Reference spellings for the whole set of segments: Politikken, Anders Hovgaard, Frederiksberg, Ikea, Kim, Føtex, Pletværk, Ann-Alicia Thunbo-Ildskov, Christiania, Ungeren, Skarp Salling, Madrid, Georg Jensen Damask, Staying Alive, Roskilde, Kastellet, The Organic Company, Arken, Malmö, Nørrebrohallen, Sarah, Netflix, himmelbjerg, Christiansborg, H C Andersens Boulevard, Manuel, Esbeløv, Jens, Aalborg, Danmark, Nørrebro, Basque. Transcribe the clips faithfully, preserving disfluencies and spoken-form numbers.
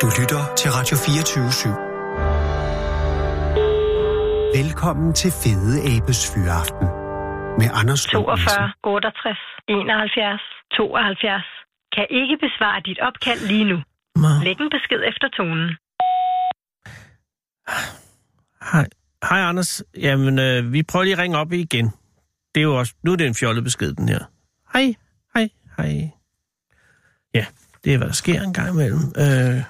Du lytter til Radio fireogtyve syv. Velkommen til Fede Abes Fyraften med Anders Lund Madsen. toogfyrre, otteogtres, enoghalvfjerds, tooghalvfjerds. Kan ikke besvare dit opkald lige nu. Må. Læg en besked efter tonen. Hej, hej Anders. Jamen, øh, vi prøver lige at ringe op igen. Det er jo også... Nu er det en fjollet besked, den her. Hej, hej, hej. Ja, det er, hvad der sker en gang imellem. Øh,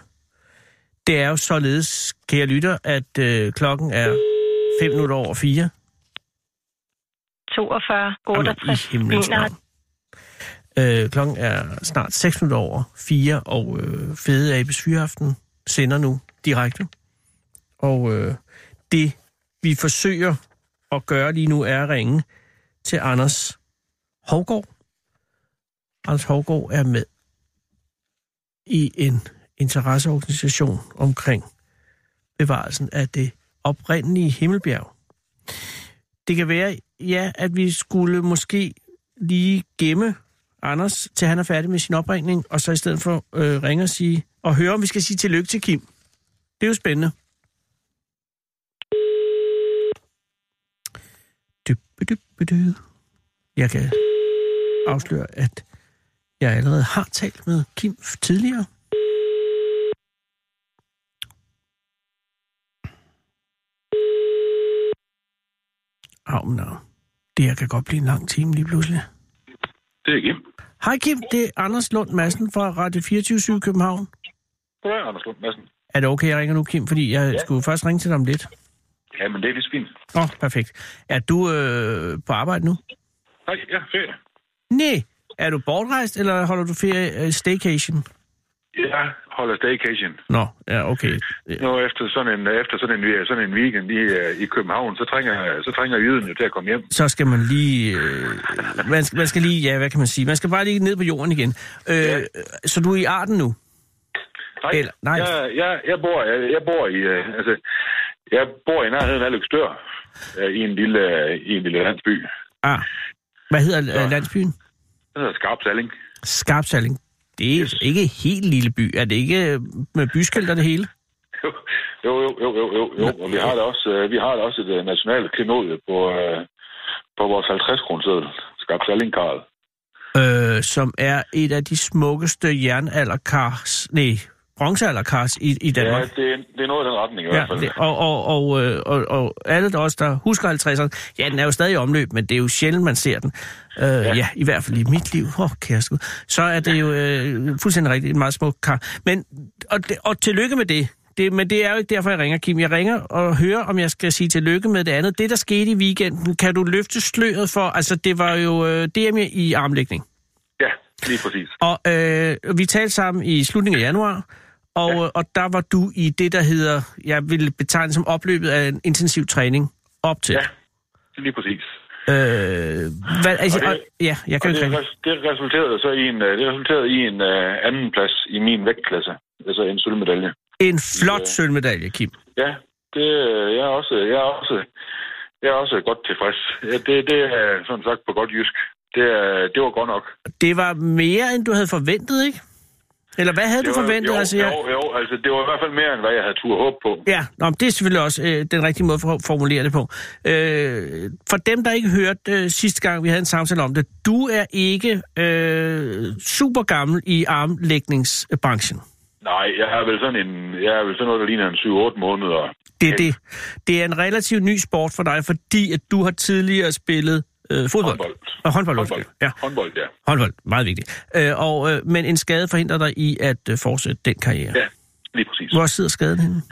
det er jo således, kære lytter, at øh, klokken er fem minutter over fire. toogfyrre, otteogtres, enoghalvfjerds. Øh, klokken er snart seks minutter over fire, og øh, Fede Abes Fyraften sender nu direkte. Og øh, det, vi forsøger at gøre lige nu, er at ringe til Anders Hovgaard. Anders Hovgaard er med i en interesseorganisation omkring bevarelsen af det oprindelige Himmelbjerg. Det kan være, ja, at vi skulle måske lige gemme Anders, til han er færdig med sin opringning, og så i stedet for øh, ringe og sige, og høre, om vi skal sige tillykke til Kim. Det er jo spændende. Jeg kan afsløre, at jeg allerede har talt med Kim tidligere. Åh, men no. Det her kan godt blive en lang time lige pludselig. Det er Kim. Hej Kim, det er Anders Lund Madsen fra Radio fireogtyve Syge København. Det er Anders Lund Madsen. Er det okay, jeg ringer nu, Kim? Fordi jeg ja. skulle først ringe til dig om lidt. Ja, men det er vist fint. Åh, oh, perfekt. Er du øh, på arbejde nu? Nej, jeg er ferie. Næh, er du bortrejst, eller holder du ferie øh, staycation? Jeg holder staycation. Nå, ja, okay. Nå, efter sådan en, efter sådan en, sådan en weekend i, i København, så trænger, så trænger yden jo til at komme hjem. Så skal man lige... Øh, man, skal, man skal lige... Ja, hvad kan man sige? Man skal bare lige ned på jorden igen. Øh, ja. Så du er i Arden nu? Nej, eller, nej. Jeg, jeg, jeg, bor, jeg, jeg bor i... Øh, altså, jeg bor i nærheden af Løgstør, øh, i, en lille, øh, i en lille landsby. Ah, hvad hedder øh, landsbyen? Den hedder Skarp Salling. Skarp Salling. Det er yes. ikke helt lille by. Er det ikke med byskilter det hele? Jo, jo, jo, jo, jo, jo. jo. Og vi har da også, vi har da også et nationalt klenodie på, på vores halvtreds kroner seddel, Skarp Salling-karret. Øh, som er et af de smukkeste jernalderkars, nej, bronzealderkars i, i Danmark. Ja, det er, det er noget af den retning i ja, hvert fald. Det, og, og, og, og, og alle der også, der husker halvtredserne, ja, den er jo stadig i omløb, men det er jo sjældent, man ser den. Øh, ja. ja, i hvert fald i mit liv. Åh, oh, kære skud. Så er det jo øh, fuldstændig rigtigt en meget smuk kar. Men, og, og tillykke med det. det. Men det er jo ikke derfor, jeg ringer, Kim. Jeg ringer og hører, om jeg skal sige tillykke med det andet. Det, der skete i weekenden, kan du løfte sløret for? Altså, det var jo øh, D M i armlægning. Ja, lige præcis. Og øh, vi talte sammen i slutningen af januar, og, ja. øh, og der var du i det, der hedder, jeg vil betegne som opløbet af en intensiv træning op til. Ja, lige præcis. Øh, hvad, altså, og det, og, ja, jeg kan det, det resulterede så i en, det resulterede i en uh, anden plads i min vægtklasse, altså en sølvmedalje. En flot så, sølvmedalje, Kim. Ja, det jeg er også, jeg er også, jeg er også godt tilfreds. Ja, det, det er sådan sagt på godt jysk. Det, det var godt nok. Det var mere end du havde forventet, ikke? Eller hvad havde var, du forventet? Jo, altså, jeg... jo, jo, altså det var i hvert fald mere, end hvad jeg havde tur håb på. Ja, nå, det er selvfølgelig også øh, den rigtige måde for at formulere det på. Øh, for dem, der ikke hørte øh, sidste gang, vi havde en samtale om det, du er ikke øh, super gammel i armlægningsbranchen. Nej, jeg har vel sådan en, jeg har vel sådan noget, der ligner en syv otte måneder. Det er det. Det er en relativt ny sport for dig, fordi at du har tidligere spillet Øh, fodbold. Håndbold. Og håndbold, håndbold. Ja. Håndbold, ja. Håndbold, meget vigtigt. Øh, og, øh, men en skade forhindrer dig i at øh, fortsætte den karriere. Ja, lige præcis. Hvor sidder skaden henne?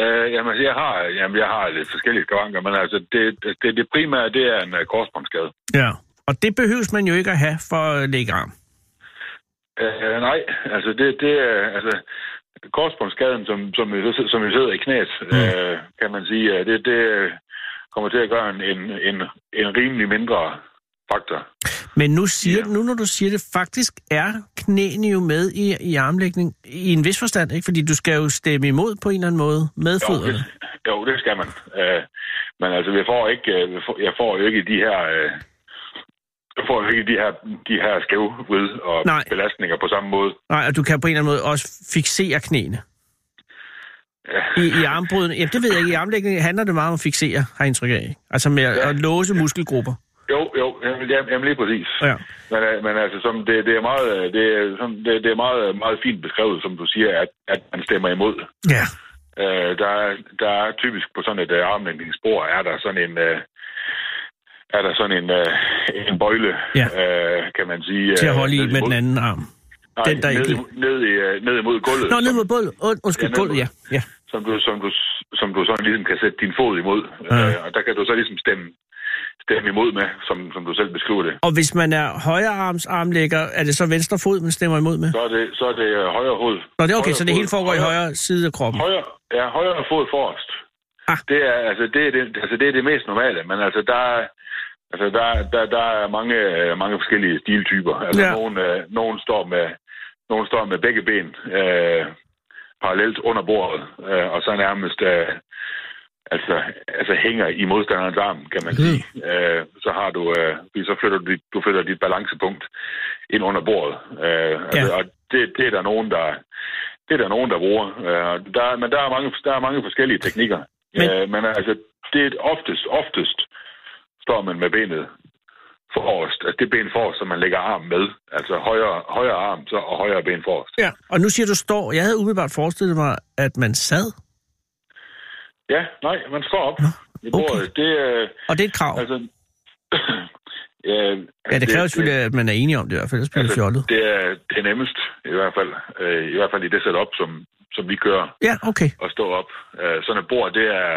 Øh, jamen, jeg har, jamen, jeg har lidt forskellige skavanker, men altså, det, det, det primære, det er en uh, korsbåndsskade. Ja, og det behøves man jo ikke at have for at lægge arm. Øh, nej, altså, det, det er... Altså korsbåndsskaden, som, som, som vi sidder i knæet, mm. øh, kan man sige, ja, det... det kommer til at gøre en, en, en, en rimelig mindre faktor. Men nu, siger, ja. nu når du siger det, faktisk er knæene jo med i, i armlægning i en vis forstand, ikke? Fordi du skal jo stemme imod på en eller anden måde med fødderne. Jo, jo, det skal man. Øh, men altså, jeg får, ikke, jeg får jo ikke de her øh, får ikke de her, de her skævvrid og Nej. belastninger på samme måde. Nej, og du kan på en eller anden måde også fixere knæene. Ja. I, i armbruden. Jamen, det ved jeg ikke. I armlægningen handler det meget om at fixere, har jeg indtryk af, ikke? Altså med at, ja. at låse muskelgrupper. Jo, jo, jamen, jamen lige præcis. Ja. Men, men altså, som det, det er, meget, det er, som det, det er meget, meget fint beskrevet, som du siger, at, at man stemmer imod. Ja. Øh, der, der er typisk på sådan et uh, armlægningsspor, er der sådan en... Uh, er der sådan en, øh, en bøjle, ja. øh, kan man sige... Øh, til at holde i med den anden arm. Nej, den, der ned, ned, i, ned imod gulvet. Nå, ned imod gulvet. Undskyld, ja, gulvet, ja. ja. Som, du, som, du, som du sådan ligesom kan sætte din fod imod. Ja. Øh, og der kan du så ligesom stemme, stemme imod med, som, som du selv beskriver det. Og hvis man er højrearms armlægger, er det så venstre fod, man stemmer imod med? Så er det, så er det øh, højre fod. Nå, det er okay, højre så det hele foregår højre, i højre side af kroppen. Højre, ja, højre fod forrest. Ah. Det er altså det, er det, altså det er det mest normale, men altså der altså der der, der er mange mange forskellige stiltyper. Altså ja. nogen nogen står med nogen står med begge ben øh, parallelt under bordet øh, og så nærmest øh, altså altså hænger i modstanderens arm, kan man sige. Mm. Øh, så har du øh, så flytter du dit, du flytter dit balancepunkt ind under bordet. Øh, ja. altså, og det det er der nogen der det er der nogen der bruger. Øh, der men der er mange der er mange forskellige teknikker. Men, øh, men altså, det er oftest, oftest står man med benet forrest. Altså det ben forrest, som man lægger arm med. Altså højre, højre arm så, og højre ben forrest. Ja, og nu siger du står. Jeg havde umiddelbart forestillet mig, at man sad. Ja, nej, man står op. Nå, okay. I bordet. Det, øh, og det er et krav? Altså, øh, ja, det kræver det, selvfølgelig, at man er enig om det i hvert fald. Det altså, fjollet. Det er det er nemmest, i hvert fald, øh, i hvert fald i det setup, som... som vi kører, ja, okay. og stå op. Sådan et bord, det er,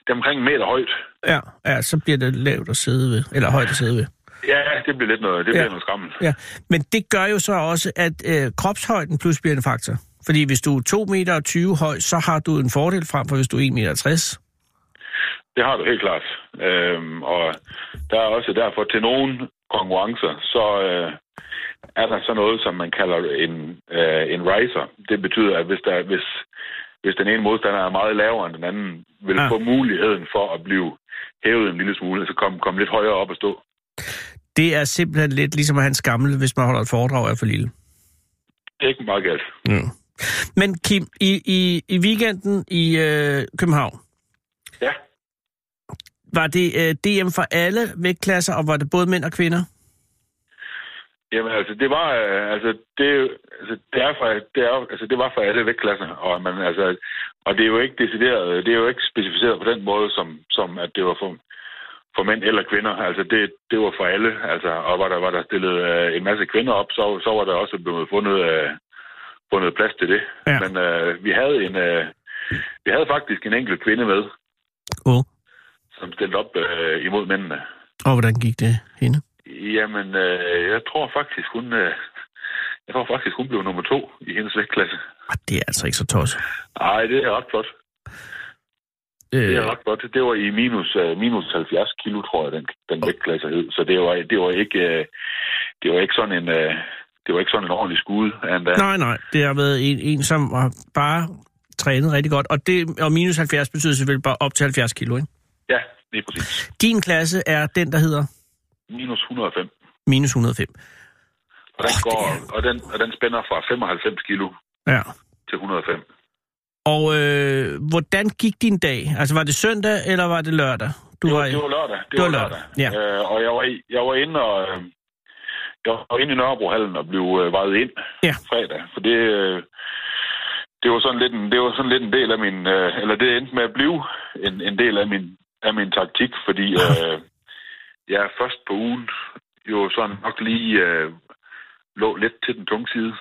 det er omkring en meter højt. Ja, ja, så bliver det lavt at sidde ved, eller højt at sidde ved. Ja, det bliver lidt noget, det bliver ja. noget skrammel. Ja. Men det gør jo så også, at øh, kropshøjden pludselig bliver en faktor. Fordi hvis du er to meter tyve høj, så har du en fordel frem for, hvis du er en meter tres. Det har du helt klart. Øhm, og der er også derfor til nogle konkurrencer, så... Øh, er der så noget, som man kalder en, øh, en riser. Det betyder, at hvis, der, hvis, hvis den ene modstander er meget lavere end den anden, vil ah. få muligheden for at blive hævet en lille smule, så komme kom lidt højere op og stå. Det er simpelthen lidt ligesom at have en skammel, hvis man holder et foredrag af for lille. Det er ikke meget galt. Ja. Men Kim, i, i, i weekenden i øh, København, ja. var det øh, D M for alle vægtklasser, og var det både mænd og kvinder? Jamen altså det var altså det altså derfor det er altså det var for alle vægtklasser, og man altså og det er jo ikke decideret, det er jo ikke specificeret på den måde som som at det var for for mænd eller kvinder. Altså det det var for alle, altså og var der var der stillet øh, en masse kvinder op, så så var der også blevet fundet øh, fundet plads til det. Ja. Men øh, vi havde en øh, vi havde faktisk en enkelt kvinde med. Oh. Som stillede op øh, imod mændene. Og hvordan gik det hende? Jamen, øh, jeg tror faktisk, hun øh, jeg tror faktisk, hun blev nummer to i hendes vægtklasse. Det er altså ikke så tosset. Nej, det er ret flot. Øh... Det er ret flot. Det var i minus, øh, minus halvfjerds kilo, tror jeg, den, den oh. vægtklasse hed. Så det var, det var ikke øh, det var ikke sådan en øh, det var ikke sådan en ordentlig skude. Nej, nej. Det har været en, en som har bare trænet rigtig godt. Og, det, og minus halvfjerds betyder selvfølgelig bare op til halvfjerds kilo, ikke? Ja, det er præcis. Din klasse er den, der hedder... minus et hundrede og fem. minus et hundrede og fem. Og den, oh, går, er... og den, og den spænder fra femoghalvfems kilo ja. til et hundrede og fem. Og øh, hvordan gik din dag? Altså var det søndag, eller var det lørdag? Du det, var, var, det var lørdag. Det var lørdag. Ja. Øh, og jeg var, jeg var inde og jeg var inde i Nørrebrohallen og blev øh, vejet ind ja. fredag. For det, øh, det, var sådan lidt en, det var sådan lidt en del af min... Øh, eller det endte med at blive en, en del af min, af min taktik, fordi... Øh, jeg er først på ugen jo sådan nok lige øh, lå lidt til den tunge side.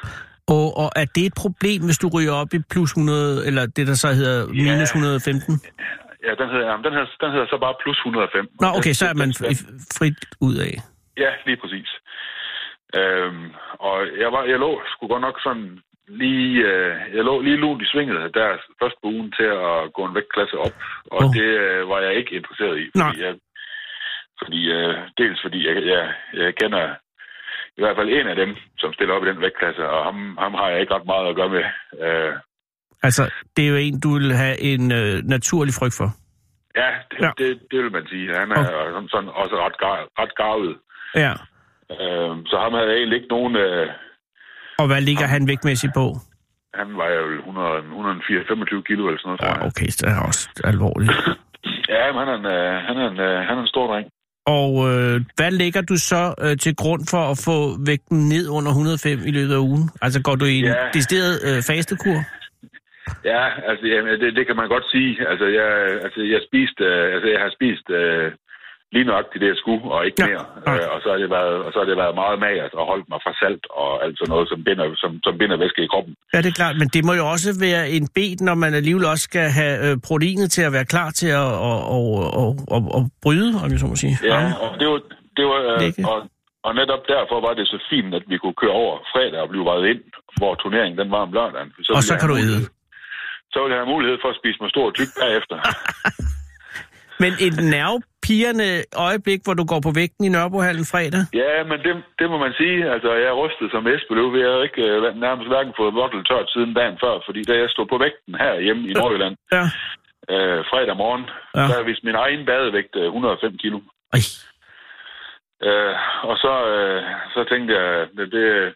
Og, og er det et problem, hvis du ryger op i plus hundrede, eller det der så hedder ja. minus et hundrede og femten? Ja, den hedder, ja, den hedder, den hedder så bare plus et hundrede og fem. Nå, okay, den, så er man frit ud af. Ja, lige præcis. Øhm, og jeg, var, jeg lå sgu godt nok sådan lige, øh, jeg lå lige lunt i svinget der først på ugen til at gå en vægtklasse op, og oh. det øh, var jeg ikke interesseret i, fordi Nå. jeg Fordi, øh, dels fordi jeg, jeg, jeg kender i hvert fald en af dem, som stiller op i den vægtklasse, og ham, ham har jeg ikke ret meget at gøre med. Øh. Altså, det er jo en, du vil have en øh, naturlig frygt for? Ja, det, ja. det, det vil man sige. Han er okay. sådan, sådan også ret, ret garvet. Ja. Øh, så ham havde jeg egentlig ikke nogen... Øh, og hvad ligger ham, han vægtmæssigt på? Han var jo hundrede og femogtyve kilo eller sådan noget, tror jeg. Ja, okay, så er også alvorligt. Ja, men han er en, han er en, han er en stor dreng. Og øh, hvad ligger du så øh, til grund for at få vægten ned under hundrede og fem i løbet af ugen? Altså går du i en ja. decideret øh, fastekur? Ja, altså jamen, det, det kan man godt sige. Altså jeg, altså, jeg, spist, øh, altså, jeg har spist øh, lige nok til det, jeg skulle, og ikke ja. mere. Øh, og, så har det været, og så har det været meget magert og holdt mig fra salt og alt sådan noget, som binder, som, som binder væske i kroppen. Ja, det er klart, men det må jo også være en bed, når man alligevel også skal have øh, proteinet til at være klar til at og, og, og, og, og bryde, om jeg så må sige. Ja, ja. Og det var... Det var øh, og, og netop derfor var det så fint, at vi kunne køre over fredag og blive vejet ind, hvor turneringen den var om lørdagen. Så og så kan du æde. Så ville jeg have mulighed for at spise mig stor og tyk bagefter. Men et nervepirrende øjeblik, hvor du går på vægten i Nørrebrohallen fredag? Ja, men det, det må man sige. Altså, jeg er rystet som Esbeløv. Jeg har ikke øh, nærmest hverken fået voklet tørt siden dagen før, fordi da jeg stod på vægten herhjemme i Norgeland ja. øh, fredag morgen, ja. der viste min egen badevægt øh, hundrede og fem kilo. Ej. Øh, og så, øh, så tænkte jeg, det,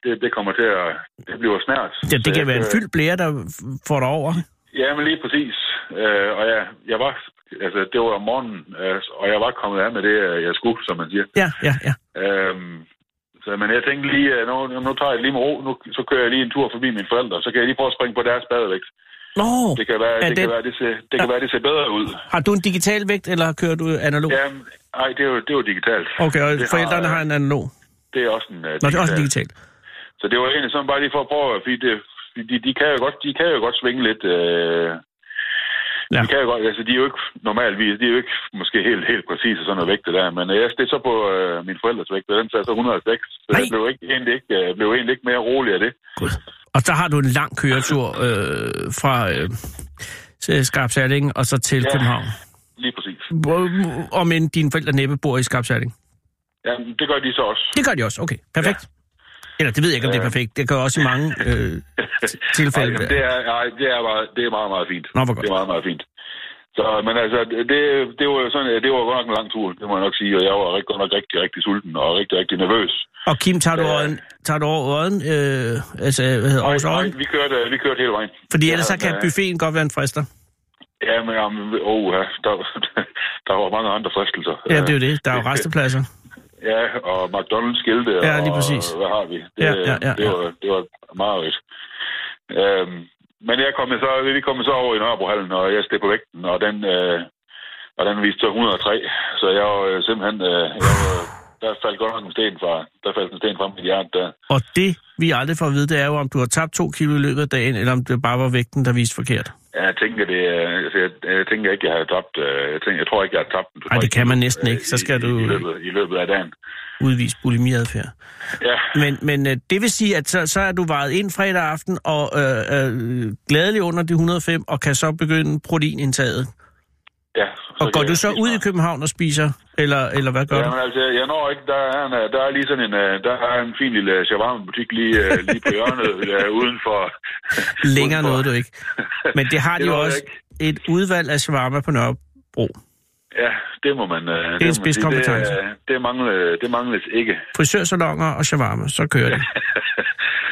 det, det kommer til at... Det bliver snært. Ja, det kan jeg, være en fyldt blære, der får dig over. Ja, men lige præcis. Øh, og ja, jeg var... Altså, det var om morgenen, øh, og jeg var kommet af med det, jeg skulle, som man siger. Ja, ja, ja. Øhm, så, men jeg tænkte lige, nu, nu tager jeg lige med ro, nu, så kører jeg lige en tur forbi mine forældre, så kan jeg lige prøve at springe på deres badevægt. Nå! Det kan være, det, det... Kan være, det, ser, det, ja. kan være, det ser bedre ud. Har du en digital vægt, eller kører du analog? Ja, nej, det er jo, det er jo digitalt. Okay, og det forældrene har, har en analog? Det er også en uh, digital. Nå, det er også en digital. Så det var egentlig sådan bare lige for at prøve, fordi det, de, de, kan jo godt, de kan jo godt svinge lidt... Øh, Ja. De kan jo godt, altså de er jo ikke normalvis, de er jo ikke måske helt, helt præcise sådan noget vægte der, men jeg steg så på øh, min forældres vægte, og den tager så hundrede og seks, så jeg blev ikke, egentlig, ikke, jeg blev egentlig ikke mere rolig af det. God. Og så har du en lang køretur øh, fra øh, Skarp Salling og så til ja, København. Lige præcis. Og men dine forældre næppe bor i Skarp Salling? Ja, det gør de så også. Det gør de også, okay. Perfekt. Ja. Eller det ved jeg ikke, om det er perfekt. Det gør også i mange øh, tilfælde. Nej, det er, nej, det, er meget, det er meget, meget fint. Nå, det er meget, meget fint. Så, men altså, det, det var jo sådan, det var godt nok en lang tur, det må jeg nok sige. Og jeg var rigtig, rigtig, rigtig, rigtig sulten og rigtig, rigtig nervøs. Og Kim, tager du, øh, øjen, tager du over øjen? Øh, altså, hvad hedder nej, nej, vi kørte, vi kørte hele vejen. Fordi ellers ja, så kan ja. buffeten godt være en frister. Ja, men oh, ja, der, der var mange andre fristelser. Ja, det er jo det. Der er jo restepladser. Ja, og McDonald's skilte, ja, og hvad har vi? Det, ja, ja, ja, det, var, ja. det var meget rigtigt. Øhm, men jeg kom så, vi kom så over i Nørrebrohallen, og jeg steg på vægten, og den, øh, og den viste så hundrede og tre. Så jeg var øh, simpelthen... Øh, jeg var, der faldt godt nok en sten fra, der faldt en sten fra mit hjerte der. Og det, vi aldrig får at vide, det er jo, om du har tabt to kilo i løbet af dagen, eller om det bare var vægten, der viste forkert. Ja, jeg tænker, det, altså, jeg, jeg tænker ikke, jeg har tabt. Jeg, tænker, jeg tror ikke, jeg har tabt den. Nej, det kan man næsten ikke. Så skal i, du i løbet, i løbet af dagen udvise bulimiadfærd. Ja. Men, men det vil sige, at så, så er du vejet ind fredag aften og øh, øh, glædelig under de hundrede og fem, og kan så begynde proteinindtaget. Ja, og går du så ud i København og spiser, eller, eller hvad gør ja, du? Jamen altså, jeg når ikke, der er, en, der er lige sådan en, der er en fin lille shawarma-butik lige, lige på hjørnet, uden for... Længere nåede du ikke. Men det har det de jo også et udvalg af shawarma på Nørrebro. Ja, det må man... Det er en spidskompetence. Det, det, mangler, det mangles ikke. Frisørsalonger og shawarma, så kører det.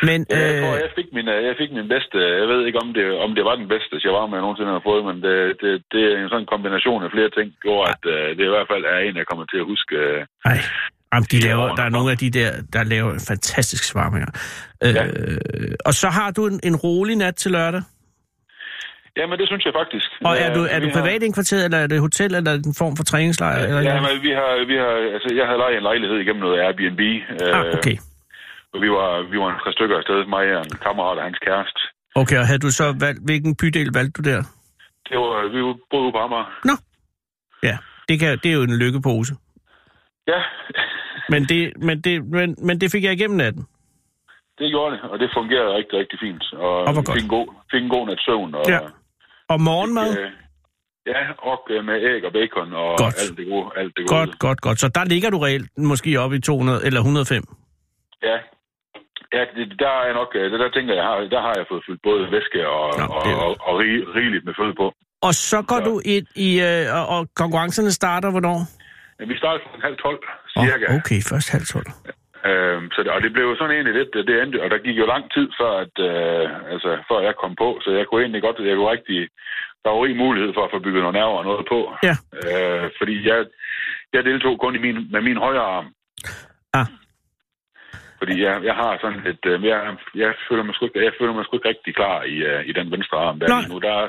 Men, ja, jeg, tror, jeg, fik min, jeg fik min bedste, jeg ved ikke om det, om det var den bedste shawarma, jeg nogensinde har fået, men det, det, det er en sådan kombination af flere ting, hvor at, det i hvert fald er en, jeg kommer til at huske. Nej, de der er nogle af de der, der laver en fantastisk shawarma. Ja. Øh, og så har du en, en rolig nat til lørdag? Ja, men det synes jeg faktisk. Og er du, er du privat indkvarteret, eller er det hotel, eller er det en form for træningslejr? Ja, ja, men vi har, vi har, altså jeg havde lejet en lejlighed igennem noget Airbnb. Ah, okay. Vi var, vi var en tre stykker afsted, mig og en kammerat og hans kæreste. Okay, og havde du så valgt, hvilken bydel valgte du der? Det var, vi boede på Amager. Nå. Ja, det, kan, det er jo en lykkepose. Ja. men, det, men, det, men, men det fik jeg igennem natten? Det gjorde det, og det fungerede rigtig, rigtig fint. Og, og fik, en god, fik en god nat søvn. Og, ja. Og morgenmad? Fik, øh, ja, og med æg og bacon og godt. alt det gode. Alt det gode. Godt, godt, godt. Så der ligger du reelt måske oppe i to hundrede eller hundrede og fem? Ja. Ja, der er nok, der tænker jeg, der har jeg fået fyldt både væske og, Nå, og, og, og rig, rigeligt med føde på. Og så går så. du ind i, og, og konkurrencerne starter hvornår? Ja, vi starter klokken halv tolv, cirka. Oh, okay, først halv tolv. Øh, så det, og det blev jo sådan egentlig lidt, det endte, og der gik jo lang tid før, at, øh, altså, før jeg kom på, så jeg kunne egentlig godt, jeg kunne rigtig, der var jo rig mulighed for at få bygget nogle nerver og noget på. Ja. Øh, fordi jeg, jeg deltog kun i min, med min højre arm. Ah. Fordi jeg, jeg har sådan et, jeg, jeg føler mig sgu ikke, jeg føler mig sgu ikke rigtig klar i, i den venstre arm der lige nu. Der er,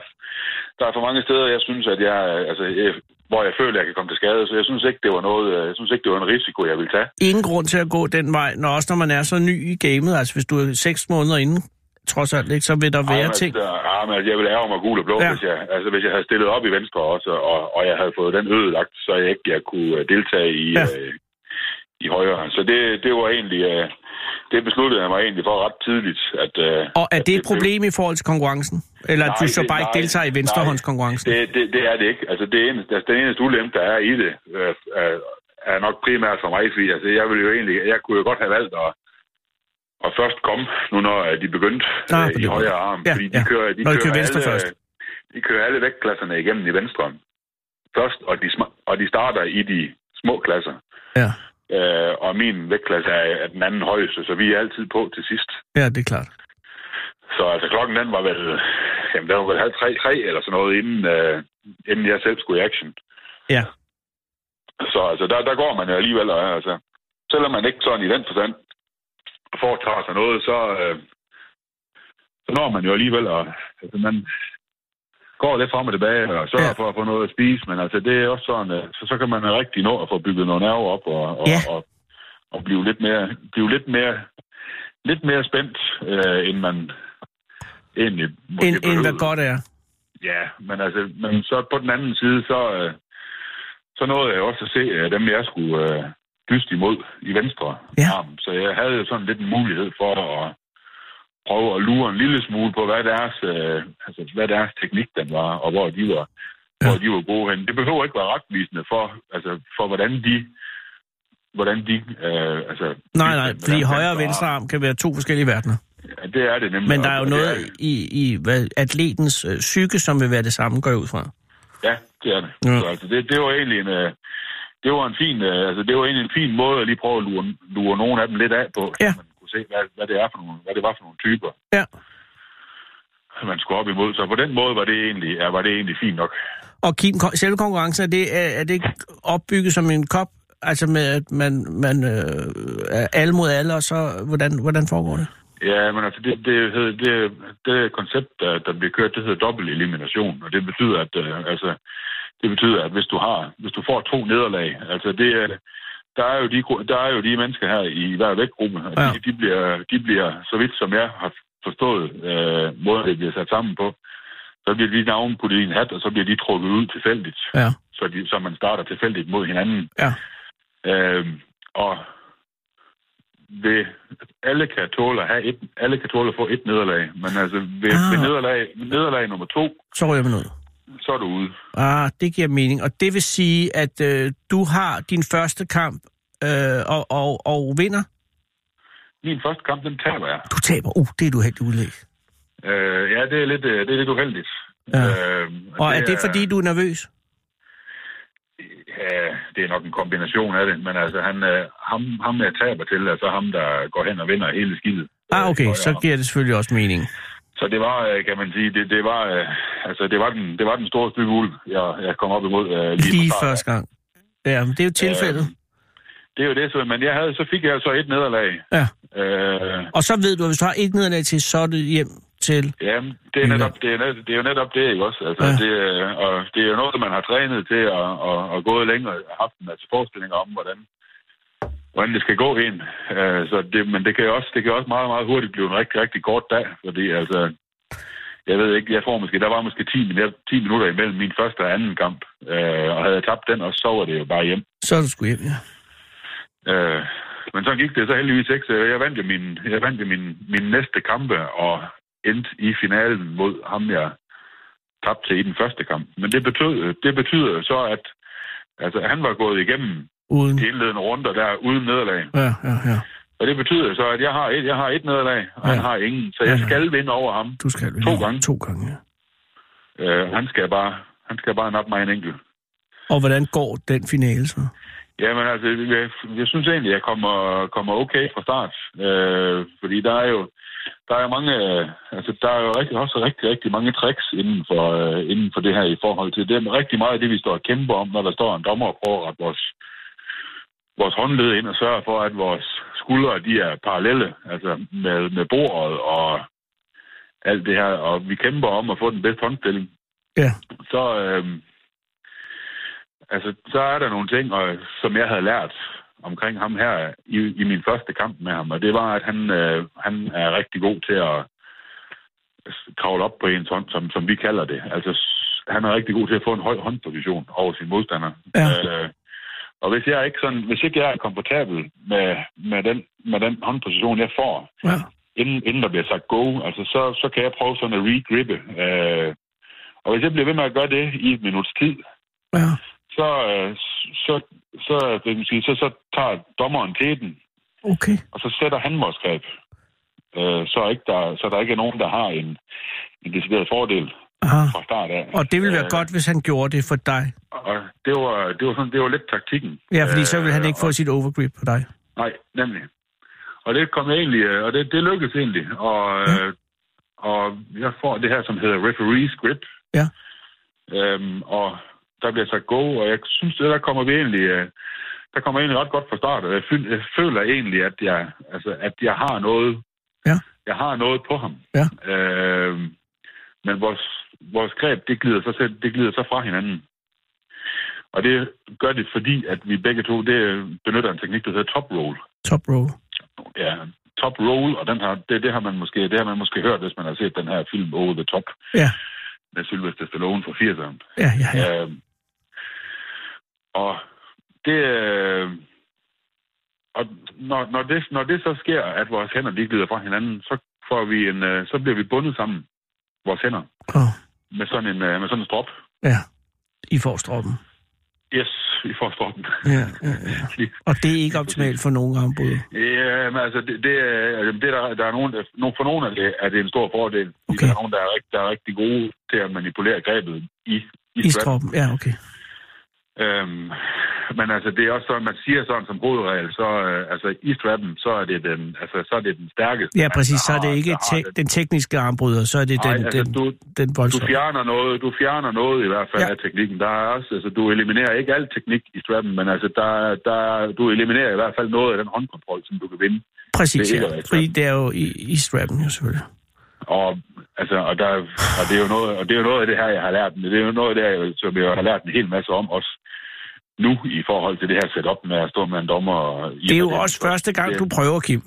der er for mange steder, jeg synes, at jeg, altså, jeg, hvor jeg føler, at jeg kan komme til skade, så jeg synes ikke, det var noget, jeg synes ikke, det var en risiko, jeg ville tage. Ingen grund til at gå den vej, når også når man er så ny i gamet, altså hvis du er seks måneder inden, trods alt ikke, så vil der være jamen, ting. Jamen, altså, jeg ville ærge mig gul og blå, ja. hvis, jeg, altså, hvis jeg havde stillet op i venstre også, og, og jeg havde fået den ødelagt, så jeg ikke jeg kunne deltage i... Ja. Øh, i højre. Så det, det var egentlig... Det besluttede jeg mig egentlig for ret tidligt, at... Og er at det et problem det... i forhold til konkurrencen? Eller nej, at du så bare det, ikke deltager nej, i venstrehåndskonkurrencen? Det, det, det er det ikke. Altså, det eneste, altså, den eneste ulempe, der er i det, er, er nok primært for mig, fordi altså, jeg ville jo egentlig... Jeg kunne jo godt have valgt at, at først komme, nu når de begyndte nej, i højre arm. Ja, fordi de ja. kører, de kører, kører venstre alle, først. De kører alle vægtklasserne igennem i venstre arm. Først, og de, og de starter i de små klasser. Ja. Øh, og min vægtklasse er den anden højeste, så vi er altid på til sidst. Ja, det er klart. Så altså klokken den var vel, jamen den var vel halv tre, tre eller sådan noget, inden, øh, inden jeg selv skulle i action. Ja. Så altså der, der går man jo alligevel, og, altså selvom man ikke sådan i den forstand foretager sig noget, så, øh, så når man jo alligevel, og altså, man går lidt frem og tilbage og sørger ja. for at få noget at spise, men altså det er også sådan, så, så kan man rigtig nå at få bygget nogle nerver op og, og, ja. og, og blive lidt mere, blive lidt mere, lidt mere spændt, øh, end man egentlig måske end, end hvad godt er. Ja, men altså, men så på den anden side, så, øh, så nåede jeg også at se øh, dem, jeg skulle øh, dyste imod i venstre ja. arm, så jeg havde jo sådan lidt en mulighed for at prøve at lure en lille smule på, hvad deres, øh, altså, hvad deres teknik den var, og hvor de var, ja. hvor de var gode hen. Det behøver ikke være retvisende for, altså, for hvordan de... Hvordan de øh, altså, nej, nej, den, fordi højre og venstre arm kan være to forskellige verdener. Ja, det er det nemlig. Men der er jo noget er, i, i hvad, atletens øh, psyke, som vil være det samme, går ud fra. Ja, det er det. Ja. Så, altså, det, det var egentlig en... Øh, det var en fin... Øh, altså, det var egentlig en fin måde at lige prøve at lure, lure nogen af dem lidt af på. Ja. Se, hvad, hvad, det er for nogle, hvad det var for nogle typer, ja. man skulle op imod. Så på den måde var det egentlig, ja, var det egentlig fint nok. Og Kim, selve konkurrencen, er det, er det ikke opbygget som en kop? Altså med, at man, man øh, er alle mod alle, og så hvordan, hvordan foregår det? Ja, men altså det, det, det, det koncept, der, der bliver kørt, det hedder dobbelt elimination. Og det betyder, at, øh, altså, det betyder, at hvis, du har, hvis du får to nederlag, altså det er... Der er, jo de, der er jo de mennesker her i hver vægtgruppe, og ja. de, de, bliver, de bliver, så vidt som jeg har forstået, øh, måden det bliver sat sammen på, så bliver de navnet puttet i en hat, og så bliver de trukket ud tilfældigt, ja. så, de, så man starter tilfældigt mod hinanden. Ja. Øh, og ved, alle, kan tåle at have et, alle kan tåle at få et nederlag, men altså ved, ah. ved nederlag, nederlag nummer to... Så ryger man ud. Så er du ude. Ah, det giver mening. Og det vil sige, at øh, du har din første kamp øh, og, og, og vinder? Min første kamp, den taber jeg. Du taber? Uh, det er du helt uheldig. Øh, ja, det er lidt, det er lidt uheldigt. Ja. Øh, og det er det er, fordi, du er nervøs? Ja, det er nok en kombination af det. Men altså, han, ham, ham jeg taber til, altså ham, der går hen og vinder hele skidtet. Ah, okay. Så giver det selvfølgelig også mening. Så det var, kan man sige, det, det var altså det var den det var den store stykke ulv, jeg, jeg kom op imod uh, lige, lige første gang. Ja, men det er jo tilfældet. Uh, det er jo det, så men jeg havde så fik jeg så et nederlag. Ja. Uh, og så ved du, at hvis du har et nederlag til, så er det hjem til. Ja, det er netop det er netop, det er jo netop det ikke også. Altså ja. det og det er jo noget, man har trænet til og og, og gået længere og haft en masse forestillinger om hvordan hvordan det skal gå ind. Uh, så det, men det kan jo også, det kan også meget, meget hurtigt blive en rigtig, rigtig kort dag, fordi altså, jeg ved ikke, jeg tror måske, der var måske ti, ti minutter imellem min første og anden kamp, uh, og havde jeg tabt den, og så var det jo bare hjem. Så er du sgu hjem, ja. Uh, men så gik det så heldigvis ikke, så jeg vandt jo min, jeg vandt jo min, min næste kampe, og endte i finalen mod ham, jeg tabte til i den første kamp. Men det betød, det betyder så, at altså, han var gået igennem uden indledende runder der uden nederlag. Ja, ja, ja. Og det betyder så, at jeg har et, jeg har et nederlag, og ja. han har ingen. Så jeg ja, ja. skal vinde over ham. Du skal vinde to gange. To gange, ja. Øh, han skal bare, han skal bare nappe mig en enkelt. Og hvordan går den finale så? Jamen altså, jeg, jeg synes egentlig, at jeg kommer, kommer okay fra start. Øh, fordi der er jo der er mange, altså der er jo rigtig, også rigtig, rigtig mange tricks inden for, øh, inden for det her i forhold til det. Er rigtig meget af det, vi står og kæmper om, når der står en dommer og prøver at rette vores, vores håndled ind og sørge for, at vores skuldre, de er parallelle, altså med, med bordet og alt det her. Og vi kæmper om at få den bedste håndstilling. Ja. Så... Øh, Altså, så er der nogle ting, og, som jeg havde lært omkring ham her i, i min første kamp med ham, og det var, at han, øh, han er rigtig god til at kravle op på ens hånd, som, som vi kalder det. Altså, han er rigtig god til at få en høj håndposition over sin modstander. Ja. Øh, og hvis jeg ikke sådan, hvis ikke jeg er komfortabel med, med, den, med den håndposition, jeg får, ja. inden, inden der bliver sagt go, altså, så, så kan jeg prøve sådan at regrippe. Øh, og hvis jeg bliver ved med at gøre det i et minuts tid, ja. Så, så, så, sige, så, så tager dommeren til den, okay. og så sætter han vores greb, øh, så, ikke der, så der ikke er nogen, der har en, en decideret fordel Aha. fra start af. Og det ville være øh, godt, hvis han gjorde det for dig? Og det, var, det, var sådan, det var lidt taktikken. Ja, fordi så ville han ikke øh, få og, sit overgrip på dig? Nej, nemlig. Og det kom egentlig, og det, det lykkedes egentlig. Og, ja. og jeg får det her, som hedder referee's grip. Ja. Øhm, og... Der bliver sagt go, og jeg synes, at der kommer vi egentlig, der kommer egentlig ret godt fra start, og jeg føler egentlig, at jeg, altså, at jeg har noget, ja. jeg har noget på ham. Ja. Øh, men vores, vores greb, det glider så selv, det glider så fra hinanden. Og det gør det, fordi at vi begge to, det benytter en teknik, der hedder top roll. Top roll. Ja, top roll, og den her, det, det har man måske, det har man måske hørt, hvis man har set den her film Over the Top. Ja. Med Sylvester Stallone fra firserne. Ja, ja, ja. Øh, og det... Øh, og når, når, det, når det så sker, at vores hænder lige glider fra hinanden, så, får vi en, øh, så bliver vi bundet sammen, vores hænder, oh. med, sådan en, øh, med sådan en strop. Ja, I får stroppen. Yes, I får stroppen. Ja, ja, ja. Og det er ikke optimalt for nogen armbud. Ja, men altså, det, det, det der, der er nogen, der, for nogen af det er det en stor fordel. Okay. Der er nogen, der er, rigtig, der er rigtig gode til at manipulere grebet i, i, I stroppen. Ja, okay. Øhm, men altså, det er også sådan, man siger sådan som hovedregel, så øh, altså, i strappen, så er det den, altså, så er det den stærkeste. Ja, præcis, så er det ikke te- den tekniske armbryder, så er det den, Ej, altså, den, du, den voldsomme. Du fjerner noget, du fjerner noget i hvert fald ja. af teknikken. Der er også, altså, du eliminerer ikke al teknik i strappen, men altså, der, der, du eliminerer i hvert fald noget af den håndkontrol, som du kan vinde. Præcis, det er, ja. Fordi det er jo i, i strappen jo selvfølgelig. Og, altså, og, der, og, det er jo noget, og det er jo noget af det her, jeg har lært. Det er jo noget af det her, som jeg har lært en hel masse om også nu i forhold til det her setup med at stå med en dommer. Og det er jo det. Også første gang, det, du prøver, Kim.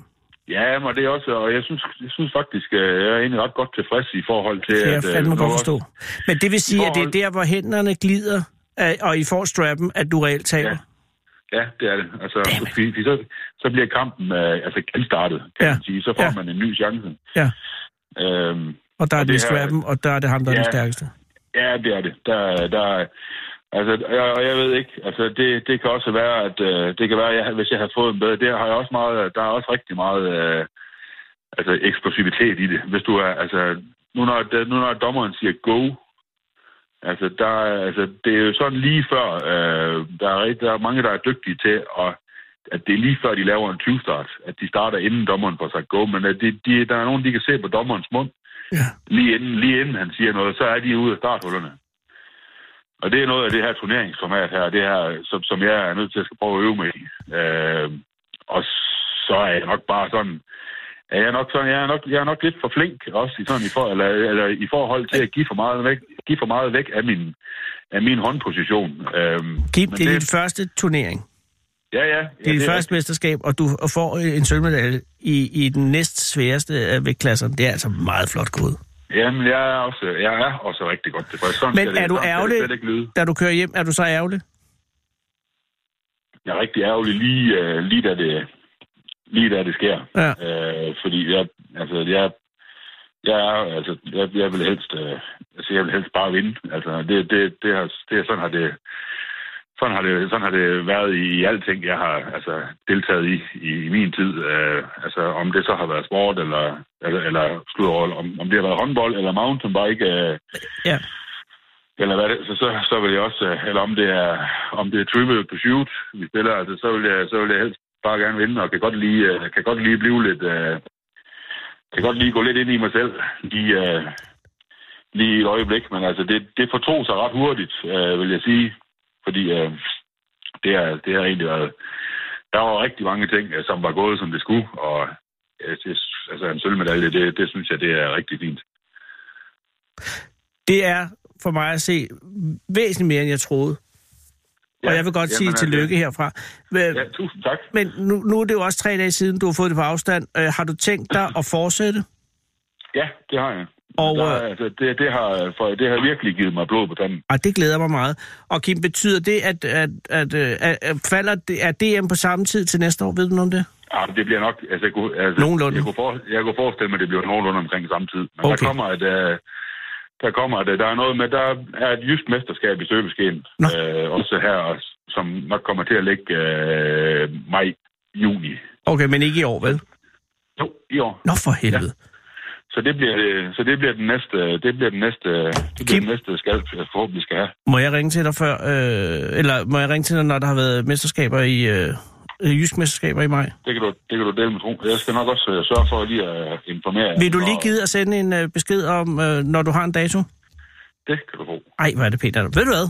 Ja, men det er også, og jeg synes, jeg synes faktisk, jeg er egentlig ret godt tilfreds i forhold til... Det jeg fandme godt forstå. Men det vil sige, forhold... at det er der, hvor hænderne glider, og I får strappen, at du reelt taber? Ja. Ja, det er det. Altså, så, så bliver kampen altså, genstartet, kan ja. man sige. Så får ja. man en ny chance. Ja. Øhm, og der er og det strappen, og der er det ham, der ja, er den stærkeste. Ja, det er det. Der, der, altså, og jeg ved ikke, altså det, det kan også være, at det kan være, jeg, hvis jeg har fået en bedre, der har jeg også meget, der er også rigtig meget, øh, altså eksplosivitet i det. Hvis du er, altså nu når, nu når dommeren siger go, altså der, altså det er jo sådan lige før, øh, der er der er mange der er dygtige til at at det er lige før, de laver en tyve-start, at de starter inden dommeren får sagt gå, men at de, de, der er nogen, de kan se på dommerens mund, ja. lige, inden, lige inden han siger noget, så er de ude af starthullerne. Og det er noget af det her turneringsformat her, det her, som, som jeg er nødt til at skal prøve at øve mig i. Øh, og så er jeg nok bare sådan, jeg er nok, sådan, jeg er nok, jeg er nok lidt for flink også i, sådan, i, for, eller, eller i forhold til at give for meget væk, give for meget væk af, min, af min håndposition. Øh, Kim, det er det, din første turnering. Ja, ja. ja det er dit første mesterskab, og du får en sølvmedalje i, i den næst sværeste af vægtklasserne. Det er altså meget flot gået. Jamen, jeg er også, jeg er også rigtig godt tilfreds. Sådan Men er det, du ærgerlig, da du kører hjem? Er du så ærgerlig? Jeg er rigtig ærgerlig lige, uh, lige, da, det, lige da det sker. Ja. Uh, fordi jeg... Altså, jeg Ja, altså, jeg, jeg vil helst... Uh, altså, jeg vil helst bare vinde. Altså, det, det, det, har, det er sådan, at det... Sådan har, det, sådan har det været i, i alting, jeg har altså, deltaget i, i i min tid. Øh, altså, om det så har været sport, eller, eller, eller sludder, om, om det har været håndbold, eller mountainbike. Øh, ja. eller hvad det, så, så, så vil jeg også, eller om det er, om det er triple pursuit, vi spiller, altså, så vil jeg, så vil jeg helst bare gerne vinde, og kan godt lige, kan godt lige blive lidt, øh, kan godt lige gå lidt ind i mig selv, lige, øh, lige et øjeblik, men altså, det, det fortog sig ret hurtigt, øh, vil jeg sige, fordi øh, det, er, det har egentlig været, der var rigtig mange ting, som var gået, som det skulle, og jeg synes, altså, en sølvmedalje, det, det synes jeg, det er rigtig fint. Det er for mig at se væsentligt mere, end jeg troede. Ja, og jeg vil godt ja, sige men, tillykke ja. herfra. Men, ja, tusind tak. Men nu, nu er det jo også tre dage siden, du har fået det på afstand. Øh, har du tænkt dig at fortsætte? Ja, det har jeg. Og, Der, altså, det, det, har, for, det har virkelig givet mig blod på tanden. Og det glæder mig meget. Og Kim, betyder det, at, at, at, at, at falder er D M på samme tid til næste år? Ved du noget om det? Ja, det bliver nok... Altså, jeg, kunne, altså, nogenlunde. Jeg, kunne for, jeg kunne forestille mig, at det bliver nogenlunde omkring samme tid. Men okay. der kommer et... Uh, Der kommer det. Der er noget med, der er et jysk mesterskab i Søbeskæn, øh, også her, som nok kommer til at ligge øh, maj, juni. Okay, men ikke i år, vel? Jo, i år. Nå for helvede. Ja. Så det bliver så det bliver den næste det bliver den næste det bliver den næste skalp, jeg forhåbentlig skal have. Må jeg ringe til dig før øh, eller må jeg ringe til dig, når der har været mesterskaber i øh, jysk mesterskaber i maj? Det kan du det kan du dele med tro. Jeg skal nok også sørge for lige at informere. Vil du lige gide at sende en øh, besked om øh, når du har en dato? Det kan du få. Ej, hvad er det, Peter? Ved du hvad?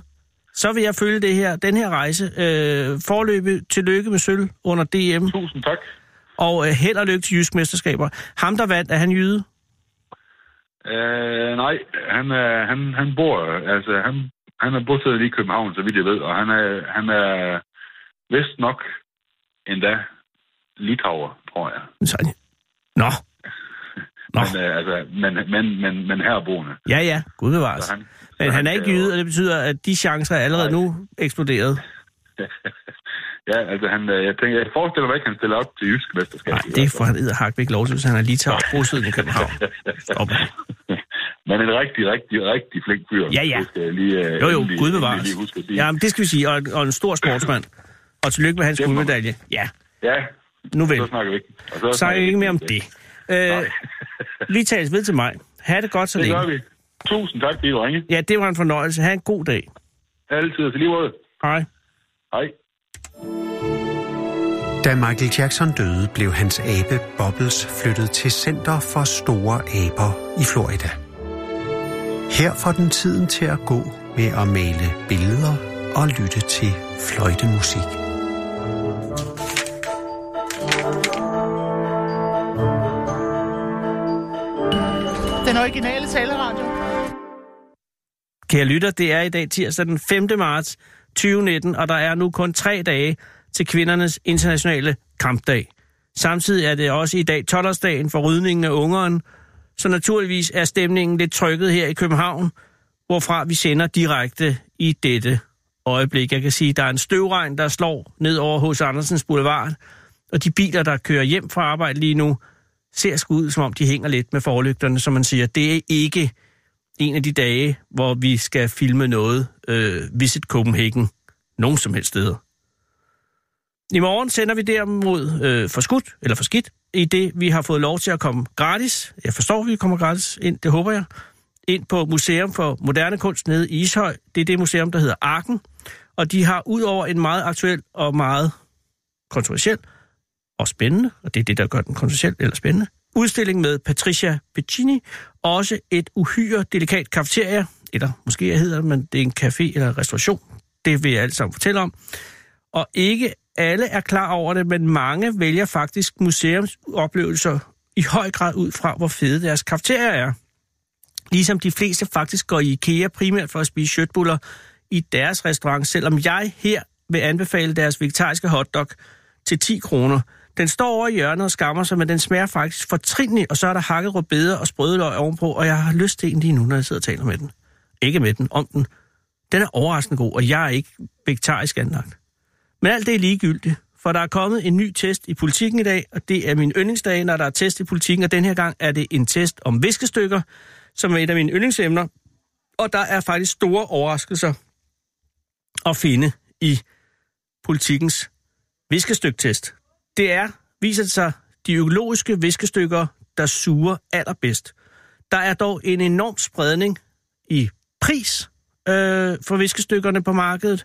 Så vil jeg følge det her den her rejse øh, forløbet. Tillykke med sølv under D M. Tusind tak. Og øh, held og lykke til jysk mesterskaber. Ham der vandt, er han jyde? Uh, nej, han, uh, han, han bor, altså han, han er bosat i København, så vidt jeg ved, og han er, han er vist nok endda litauer, tror jeg. Sådan. Nå. Nå. Men, uh, altså, men, men, men, men herboende. Ja, ja, gud bevares. Men han, han er ikke jyde, og det betyder, at de chancer er allerede nej. nu eksploderet. Ja, altså han, jeg tænker, jeg forestiller mig ikke, han stiller op til jysk mesterskab. Nej, det får han edderhagt ikke lov til, hvis han er lige taget brosiden i København. Stop. Men en rigtig, rigtig, rigtig flink fyr. Ja, ja. Skal lige, jo, jo, endelig, gud bevares. Jamen, det skal vi sige, og, og en stor sportsmand. Og tillykke med hans guldmedalje. Ja. Ja. Nu vel. Så snakker vi ikke. Og så snakker vi ikke mere om det. Øh, lige tales ved til mig. Ha' det godt så det længe. Det gør vi. Tusind tak, fordi du ringede. Ja, det var en fornøjelse. Ha' en god dag. Altid. Til lige måde. Hej. Hej. Da Michael Jackson døde, blev hans abe Bubbles flyttet til Center for Store Aber i Florida. Her får den tiden til at gå med at male billeder og lytte til fløjtemusik. Den originale taleradio. Kære lytter, det er i dag tirsdag den femte marts to tusind nitten, og der er nu kun tre dage til kvindernes internationale kampdag. Samtidig er det også i dag tolv-årsdagen for rydningen af Ungeren, så naturligvis er stemningen lidt trykket her i København, hvorfra vi sender direkte i dette øjeblik. Jeg kan sige, at der er en støvregn, der slår ned over H C. Andersens Boulevard, og de biler, der kører hjem fra arbejde lige nu, ser sgu ud, som om de hænger lidt med forlygterne, som man siger. Det er ikke en af de dage, hvor vi skal filme noget øh, Visit Copenhagen nogen som helst steder. I morgen sender vi derimod øh, forskudt, eller forskidt, i det vi har fået lov til at komme gratis. Jeg forstår, vi kommer gratis ind, det håber jeg. Ind på Museum for Moderne Kunst nede i Ishøj. Det er det museum, der hedder Arken. Og de har udover en meget aktuel og meget kontroversiel og spændende, og det er det, der gør den kontroversiel eller spændende, udstilling med Patricia Piccini, også et uhyre delikat kafeteria, eller måske jeg hedder det, men det er en café eller en restauration. Det vil jeg alt sammen fortælle om. Og ikke alle er klar over det, men mange vælger faktisk museumsoplevelser i høj grad ud fra, hvor fede deres kafeterier er. Ligesom de fleste faktisk går i IKEA primært for at spise kjøtbuller i deres restaurant, selvom jeg her vil anbefale deres vegetariske hotdog til ti kroner. Den står over i hjørnet og skammer sig, men den smager faktisk fortrinlig, og så er der hakket rødbeder og sprødeløg ovenpå, og jeg har lyst til en lige nu, når jeg sidder og taler med den. Ikke med den, om den. Den er overraskende god, og jeg er ikke vegetarisk anlagt. Men alt det er ligegyldigt, for der er kommet en ny test i Politikken i dag, og det er min yndlingsdag, når der er test i Politikken, og den her gang er det en test om viskestykker, som er et af mine yndlingsemner, og der er faktisk store overraskelser at finde i Politikkens viskestyktest. Det er, viser det sig, de økologiske viskestykker, der suger allerbedst. Der er dog en enorm spredning i pris øh, for viskestykkerne på markedet.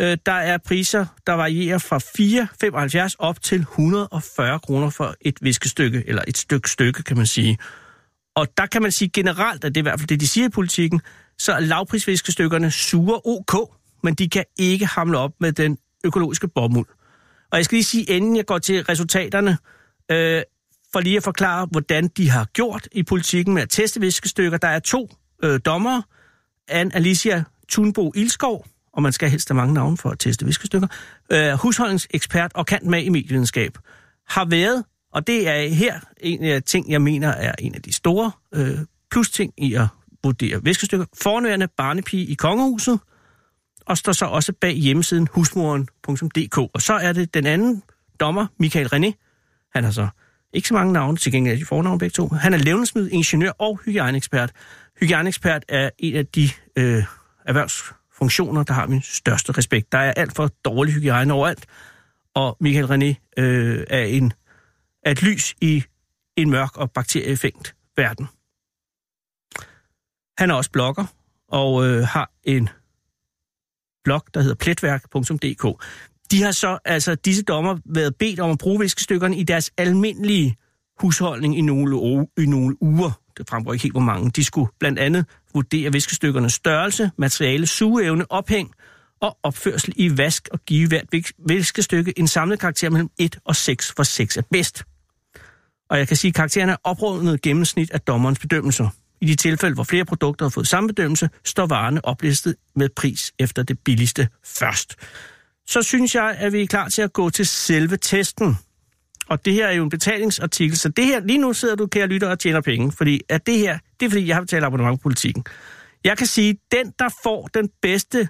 Øh, der er priser, der varierer fra fire komma femoghalvfjerds op til et hundrede og fyrre kroner for et viskestykke, eller et stykke stykke, kan man sige. Og der kan man sige generelt, at det er i hvert fald det, de siger i Politikken, så lavprisviskestykkerne suger ok, men de kan ikke hamle op med den økologiske bomuld. Og jeg skal lige sige, inden jeg går til resultaterne, øh, for lige at forklare, hvordan de har gjort i Politikken med at teste viskestykker. Der er to øh, dommere, Ann-Alicia Thunbo-Ildskov, og man skal helst have mange navne for at teste viskestykker, øh, husholdningsekspert og kant med i medievidenskab, har været, og det er her en af ting, jeg mener er en af de store øh, plusting i at vurdere viskestykker, fornøjende barnepige i kongehuset, og står så også bag hjemmesiden husmoren punktum d k. Og så er det den anden dommer, Michael René. Han har så ikke så mange navne, til gengæld er de fornavne begge to. Han er levnedsmid, ingeniør og hygiejneekspert. Hygiejneekspert er en af de øh, erhvervsfunktioner, der har min største respekt. Der er alt for dårlig hygiejne overalt, og Michael René øh, er, en, er et lys i en mørk og bakteriefængt verden. Han er også blogger og øh, har en blog, der hedder pletværk punktum d k. De har så, altså disse dommer, været bedt om at bruge viskestykkerne i deres almindelige husholdning i nogle, uge, i nogle uger. Det fremgår ikke helt, hvor mange. De skulle blandt andet vurdere viskestykkernes størrelse, materiale, sugeevne, ophæng og opførsel i vask og give hvert viskestykke en samlet karakter mellem et og seks, for seks er bedst. Og jeg kan sige, at karaktererne er oprundet gennemsnit af dommerens bedømmelser. I de tilfælde, hvor flere produkter har fået samme bedømmelse, står varerne oplistet med pris efter det billigste først. Så synes jeg, at vi er klar til at gå til selve testen. Og det her er jo en betalingsartikel, så det her, lige nu sidder du, kære lytter, og tjener penge. Fordi at det her, det er fordi, jeg har betalt abonnement på Politikken. Jeg kan sige, at den, der får den bedste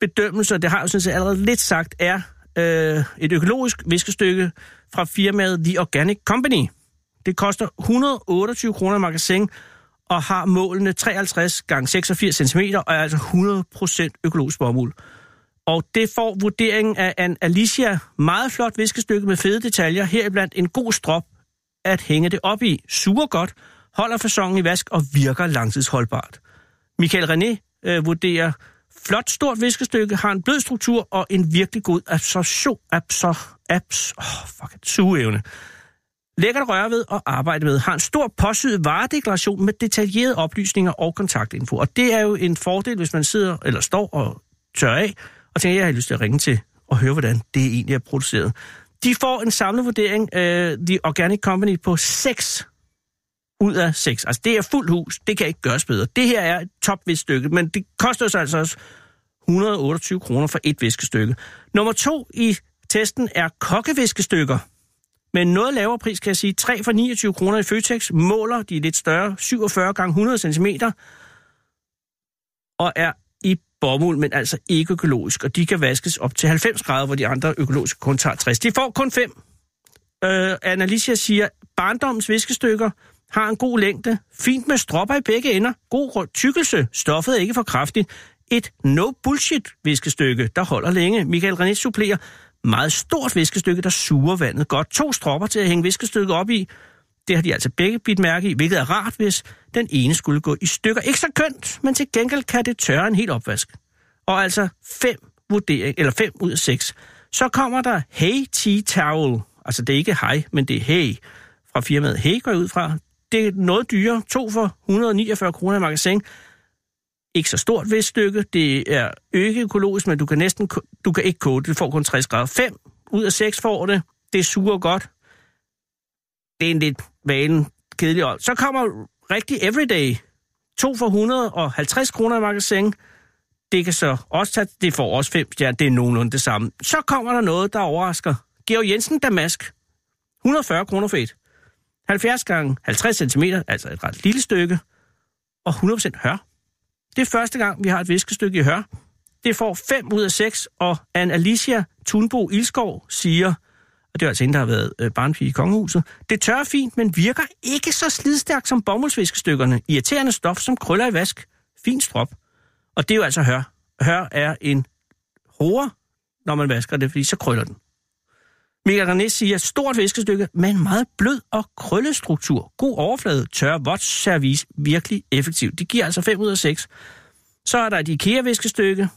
bedømmelse, og det har jeg jo sådan set allerede lidt sagt, er øh, et økologisk viskestykke fra firmaet The Organic Company. Det koster et hundrede og otteogtyve kroner i magasin, og har målene treoghalvtreds gange seksogfirs centimeter, og er altså hundrede procent økologisk bomuld. Og det får vurderingen af Ann-Alicia. Meget flot viskestykke med fede detaljer, heriblandt en god strop at hænge det op i. Suger godt, holder fasongen i vask og virker langtidsholdbart. Michael René øh, vurderer, flot stort viskestykke, har en blød struktur og en virkelig god absorption, absor, abs, oh, fuck it, sugeevne. Lækkert at røre ved og arbejde med. Har en stor påsyet varedeklaration med detaljerede oplysninger og kontaktinfo. Og det er jo en fordel, hvis man sidder eller står og tør af, og tænker, jeg har lyst til at ringe til og høre, hvordan det egentlig er produceret. De får en samlet vurdering af The Organic Company på seks ud af seks. Altså, det er fuldt hus. Det kan ikke gøres bedre. Det her er et topviskestykke, men det koster os altså også et hundrede og otteogtyve kroner for et viskestykke. Nummer to i testen er kokkeviskestykker. Men noget lavere pris, kan jeg sige, tre for niogtyve kroner i Føtex. Måler, de er lidt større, syvogfyrre gange hundrede centimeter. Og er i bomuld, men altså ikke økologisk, og de kan vaskes op til halvfems grader, hvor de andre økologiske kun tager tres. De får kun fem. Øh, Ann-Alicia siger, barndommens viskestykker har en god længde, fint med stropper i begge ender, god tykkelse, stoffet er ikke for kraftigt, et no-bullshit-viskestykke, der holder længe. Michael René supplerer, meget stort viskestykke, der suger vandet godt. To stropper til at hænge viskestykket op i. Det har de altså begge bidt mærke i, hvilket er rart, hvis den ene skulle gå i stykker. Ikke så kønt, men til gengæld kan det tørre en helt opvask. Og altså fem vurdering, eller fem ud af seks. Så kommer der Hey Tea Towel. Altså det er ikke hej, men det er hey. Fra firmaet Hey går ud fra. Det er noget dyrere. To for et hundrede og niogfyrre kroner i magasin. Ikke så stort viskestykke. Det er ikke økologisk, men du kan næsten du kan ikke koge det. Det får kun tres grader. fem ud af seks får det. Det suger godt. Det er en lidt valen, kedelig ånd. Så kommer rigtig everyday. to for et hundrede og halvtreds kroner i magasin. Det kan så også tage, det får også fem stjerner. Det er nogenlunde det samme. Så kommer der noget, der overrasker. Georg Jensen Damask. et hundrede og fyrre kroner for et. halvfjerds gange halvtreds centimeter, altså et ret lille stykke. Og hundrede procent hør. Det er første gang, vi har et viskestykke i hør. Det får fem ud af seks, og Ann-Alicia Thunbo-Ildskov siger, og det er altså en, der har været barnpige i kongehuset, det tørrer fint, men virker ikke så slidstærkt som bomuldsviskestykkerne. Irriterende stof, som krøller i vask. Fin strop. Og det er jo altså hør. Hør er en hårde, når man vasker det, fordi så krøller den. Michael René siger, stort viskestykke, men meget blød og krøllet struktur. God overflade, tørre, vådt service, virkelig effektivt. Det giver altså fem ud af seks. Så er der et IKEA-viskestykke,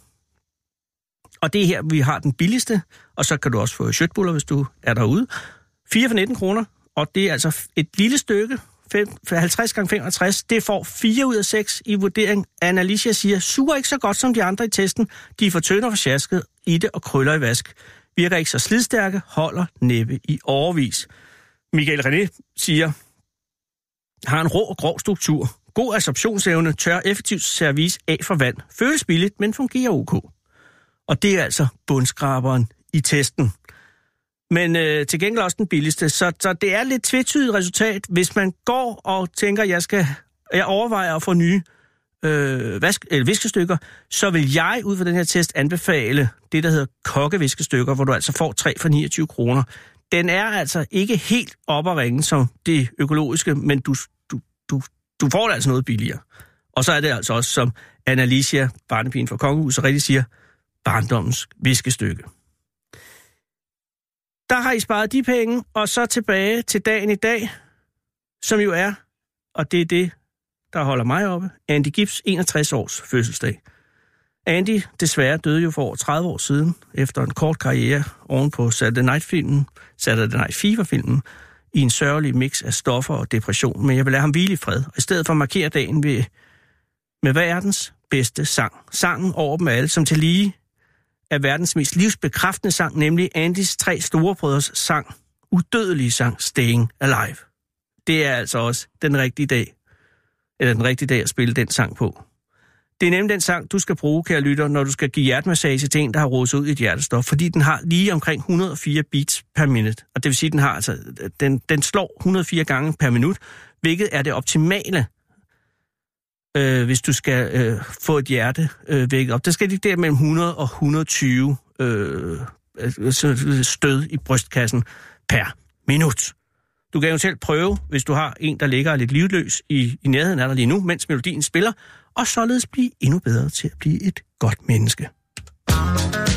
og det er her, vi har den billigste, og så kan du også få kjøtbuller, hvis du er derude. fire for nitten kroner, og det er altså et lille stykke, halvtreds gange femogtres, det får fire ud af seks i vurdering. Ann-Alicia siger, suger ikke så godt som de andre i testen, de er for tynde og for sjasket i det og krøller i vask. Virker ikke så slidstærke, holder næppe i årevis. Michael René siger, har en rå og grov struktur, god absorptionsevne, tør effektivt service af for vand, føles billigt, men fungerer ok. Og det er altså bundskraberen i testen. Men øh, til gengæld også den billigste. Så, så det er lidt tvetydigt resultat, hvis man går og tænker, jeg skal, jeg overvejer at få nye øh, vask, eller viskestykker, så vil jeg ud fra den her test anbefale det, der hedder kokkeviskestykker, hvor du altså får tre for niogtyve kroner. Den er altså ikke helt op at ringe som det økologiske, men du, du, du, du får det altså noget billigere. Og så er det altså også, som Ann-Alicia, barnepigen fra Kongehuset, rigtig siger, barndommens viskestykke. Der har I sparet de penge, og så tilbage til dagen i dag, som jo er, og det er det, der holder mig oppe, Andy Gibbs enogtres års fødselsdag. Andy desværre døde jo for over tredive år siden, efter en kort karriere oven på Saturday Night-filmen, Saturday Night Fever-filmen, i en sørgelig mix af stoffer og depression, men jeg vil lade ham hvile i fred, og i stedet for markere dagen ved, med verdens bedste sang. Sangen over dem alle, som til lige af verdens mest livsbekræftende sang, nemlig Andys tre storebrødres sang, udødelige sang, Staying Alive. Det er altså også den rigtige dag, eller den rigtige dag at spille den sang på. Det er nemlig den sang, du skal bruge, kære lytter, når du skal give hjertemassage til en, der har rodet ud i et hjertestop, fordi den har lige omkring et hundrede og fire beats per minut, og det vil sige, den har altså, den, den slår et hundrede og fire gange per minut, hvilket er det optimale, Øh, hvis du skal øh, få et hjerte øh, vækket op. Der skal ligge der mellem hundrede og et hundrede og tyve øh, stød i brystkassen per minut. Du kan eventuelt prøve, hvis du har en, der ligger lidt livløs i, i nærheden af dig lige nu, mens melodien spiller, og således blive endnu bedre til at blive et godt menneske. Understand.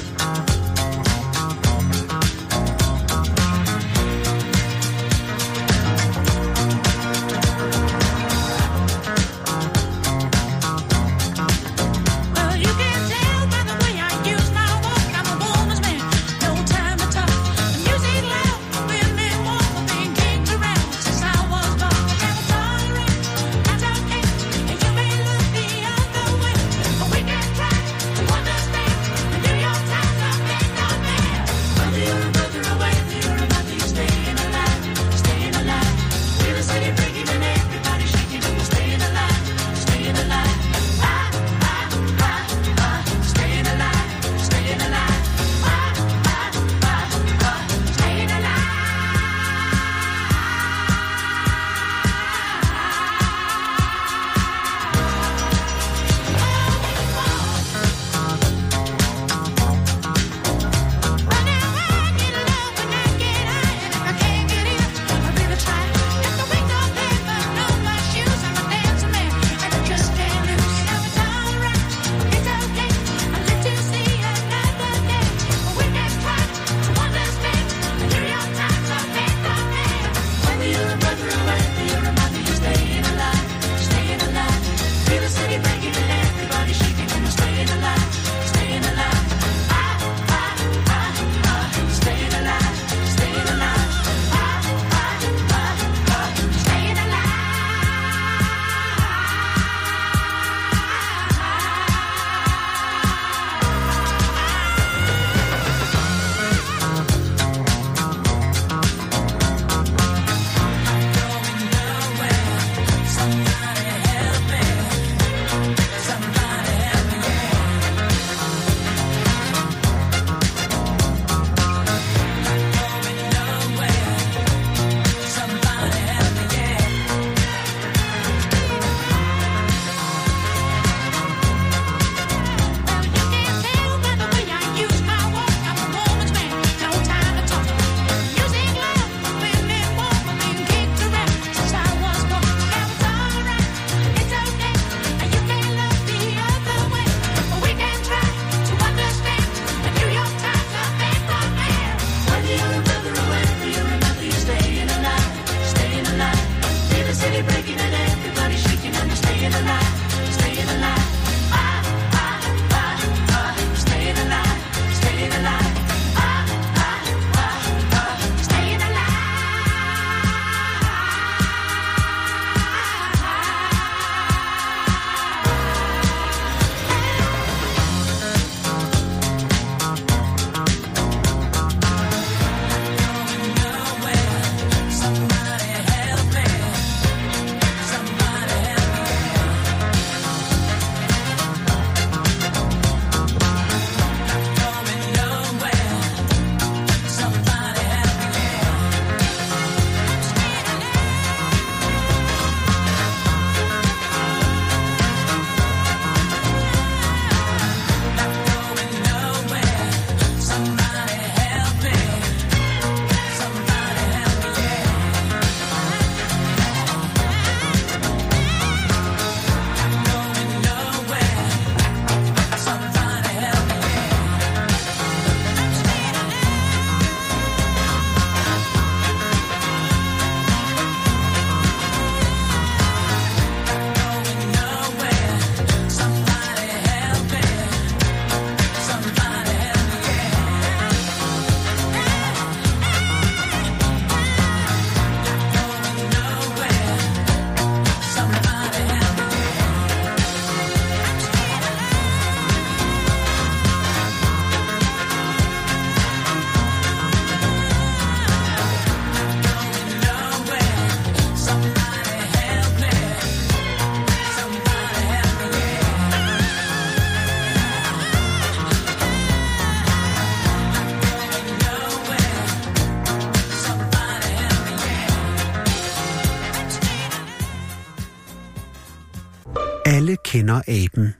Alle kender aben.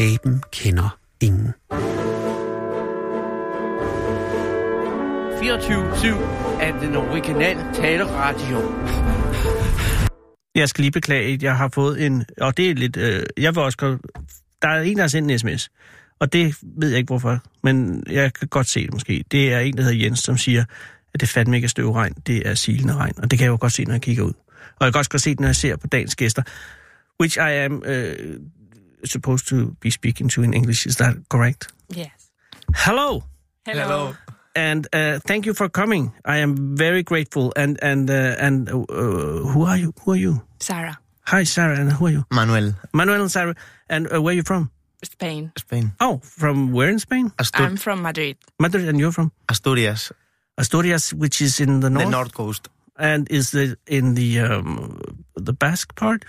Aben kender ingen. fireogtyve syv af den originale taleradio. Jeg skal lige beklage, at jeg har fået en... Og det er lidt... Øh, jeg vil også godt... Der er en, der har sendt en sms. Og det ved jeg ikke, hvorfor. Men jeg kan godt se det måske. Det er en, der hedder Jens, som siger, at det fandme ikke er støvregn. Det er silende regn. Og det kan jeg jo godt se, når jeg kigger ud. Og jeg kan også godt se det, når jeg ser på dagens gæster. Which I am uh, supposed to be speaking to in English. Is that correct? Yes. Hello. Hello. Hello. And uh, thank you for coming. I am very grateful. And and uh, and uh, who are you? Who are you? Sarah. Hi, Sarah. And who are you? Manuel. Manuel and Sarah. And uh, where are you from? Spain. Spain. Oh, from where in Spain? Astur- I'm from Madrid. Madrid, and you're from? Asturias. Asturias, which is in the north. The north coast. And is it in the um, the Basque part?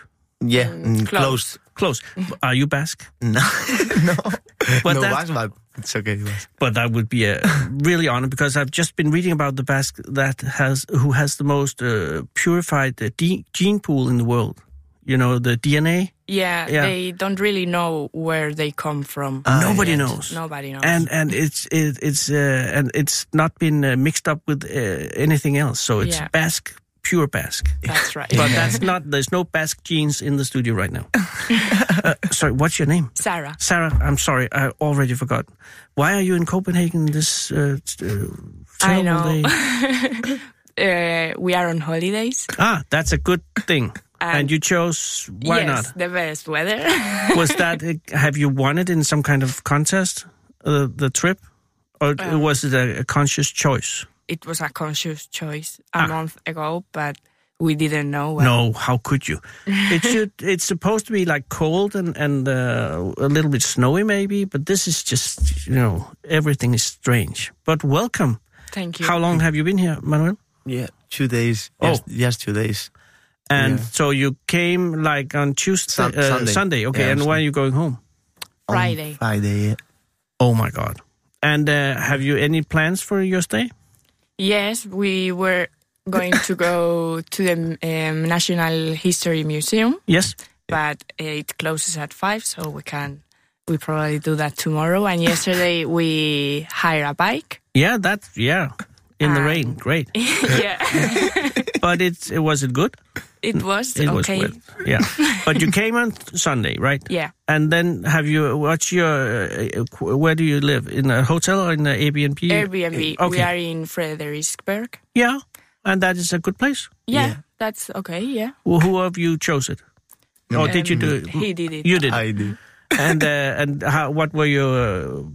Yeah, mm, close. Close. Close. Are you Basque? No. No. But no, Basque, but it's okay. Basque. But that would be a really honor, because I've just been reading about the Basque that has who has the most uh, purified uh, de- gene pool in the world. You know, the D N A? Yeah, yeah, they don't really know where they come from. Uh, Nobody yet. knows. Nobody knows. And and it's it, it's uh, and it's not been uh, mixed up with uh, anything else. So it's yeah. Basque, pure Basque. That's right. But yeah. that's not. There's no Basque genes in the studio right now. uh, sorry, what's your name? Sarah. Sarah, I'm sorry, I already forgot. Why are you in Copenhagen this uh, terrible I know. day? uh, we are on holidays. Ah, that's a good thing. And, and you chose, why yes, not? Yes, the best weather. Was that, have you won it in some kind of contest, uh, the trip? Or um, was it a, a conscious choice? It was a conscious choice a ah. month ago, but we didn't know. When. No, how could you? It should. It's supposed to be like cold and, and uh, a little bit snowy maybe, but this is just, you know, everything is strange. But welcome. Thank you. How long have you been here, Manuel? Yeah, two days. Oh. Yes, yes, two days. And yeah. so you came like on Tuesday, Sun- uh, Sunday. Sunday, okay. Yeah, and when are you going home? Friday. On Friday. Yeah. Oh my God! And uh, have you any plans for your stay? Yes, we were going to go to the um, National History Museum. Yes, but it closes at five, so we can we probably do that tomorrow. And yesterday we hired a bike. Yeah, that's yeah. In um, the rain, great. Yeah. But it, it was it good? It was it okay. Was good. Yeah. But you came on Sunday, right? Yeah. And then have you, what's your, uh, where do you live? In a hotel or in an Airbnb? Airbnb. Okay. We are in Frederiksberg. Yeah. And that is a good place? Yeah. yeah. That's okay, yeah. Well, who of you chose it? Or um, did you do it? He did it. You did it. I did. And, uh, and how, what were your,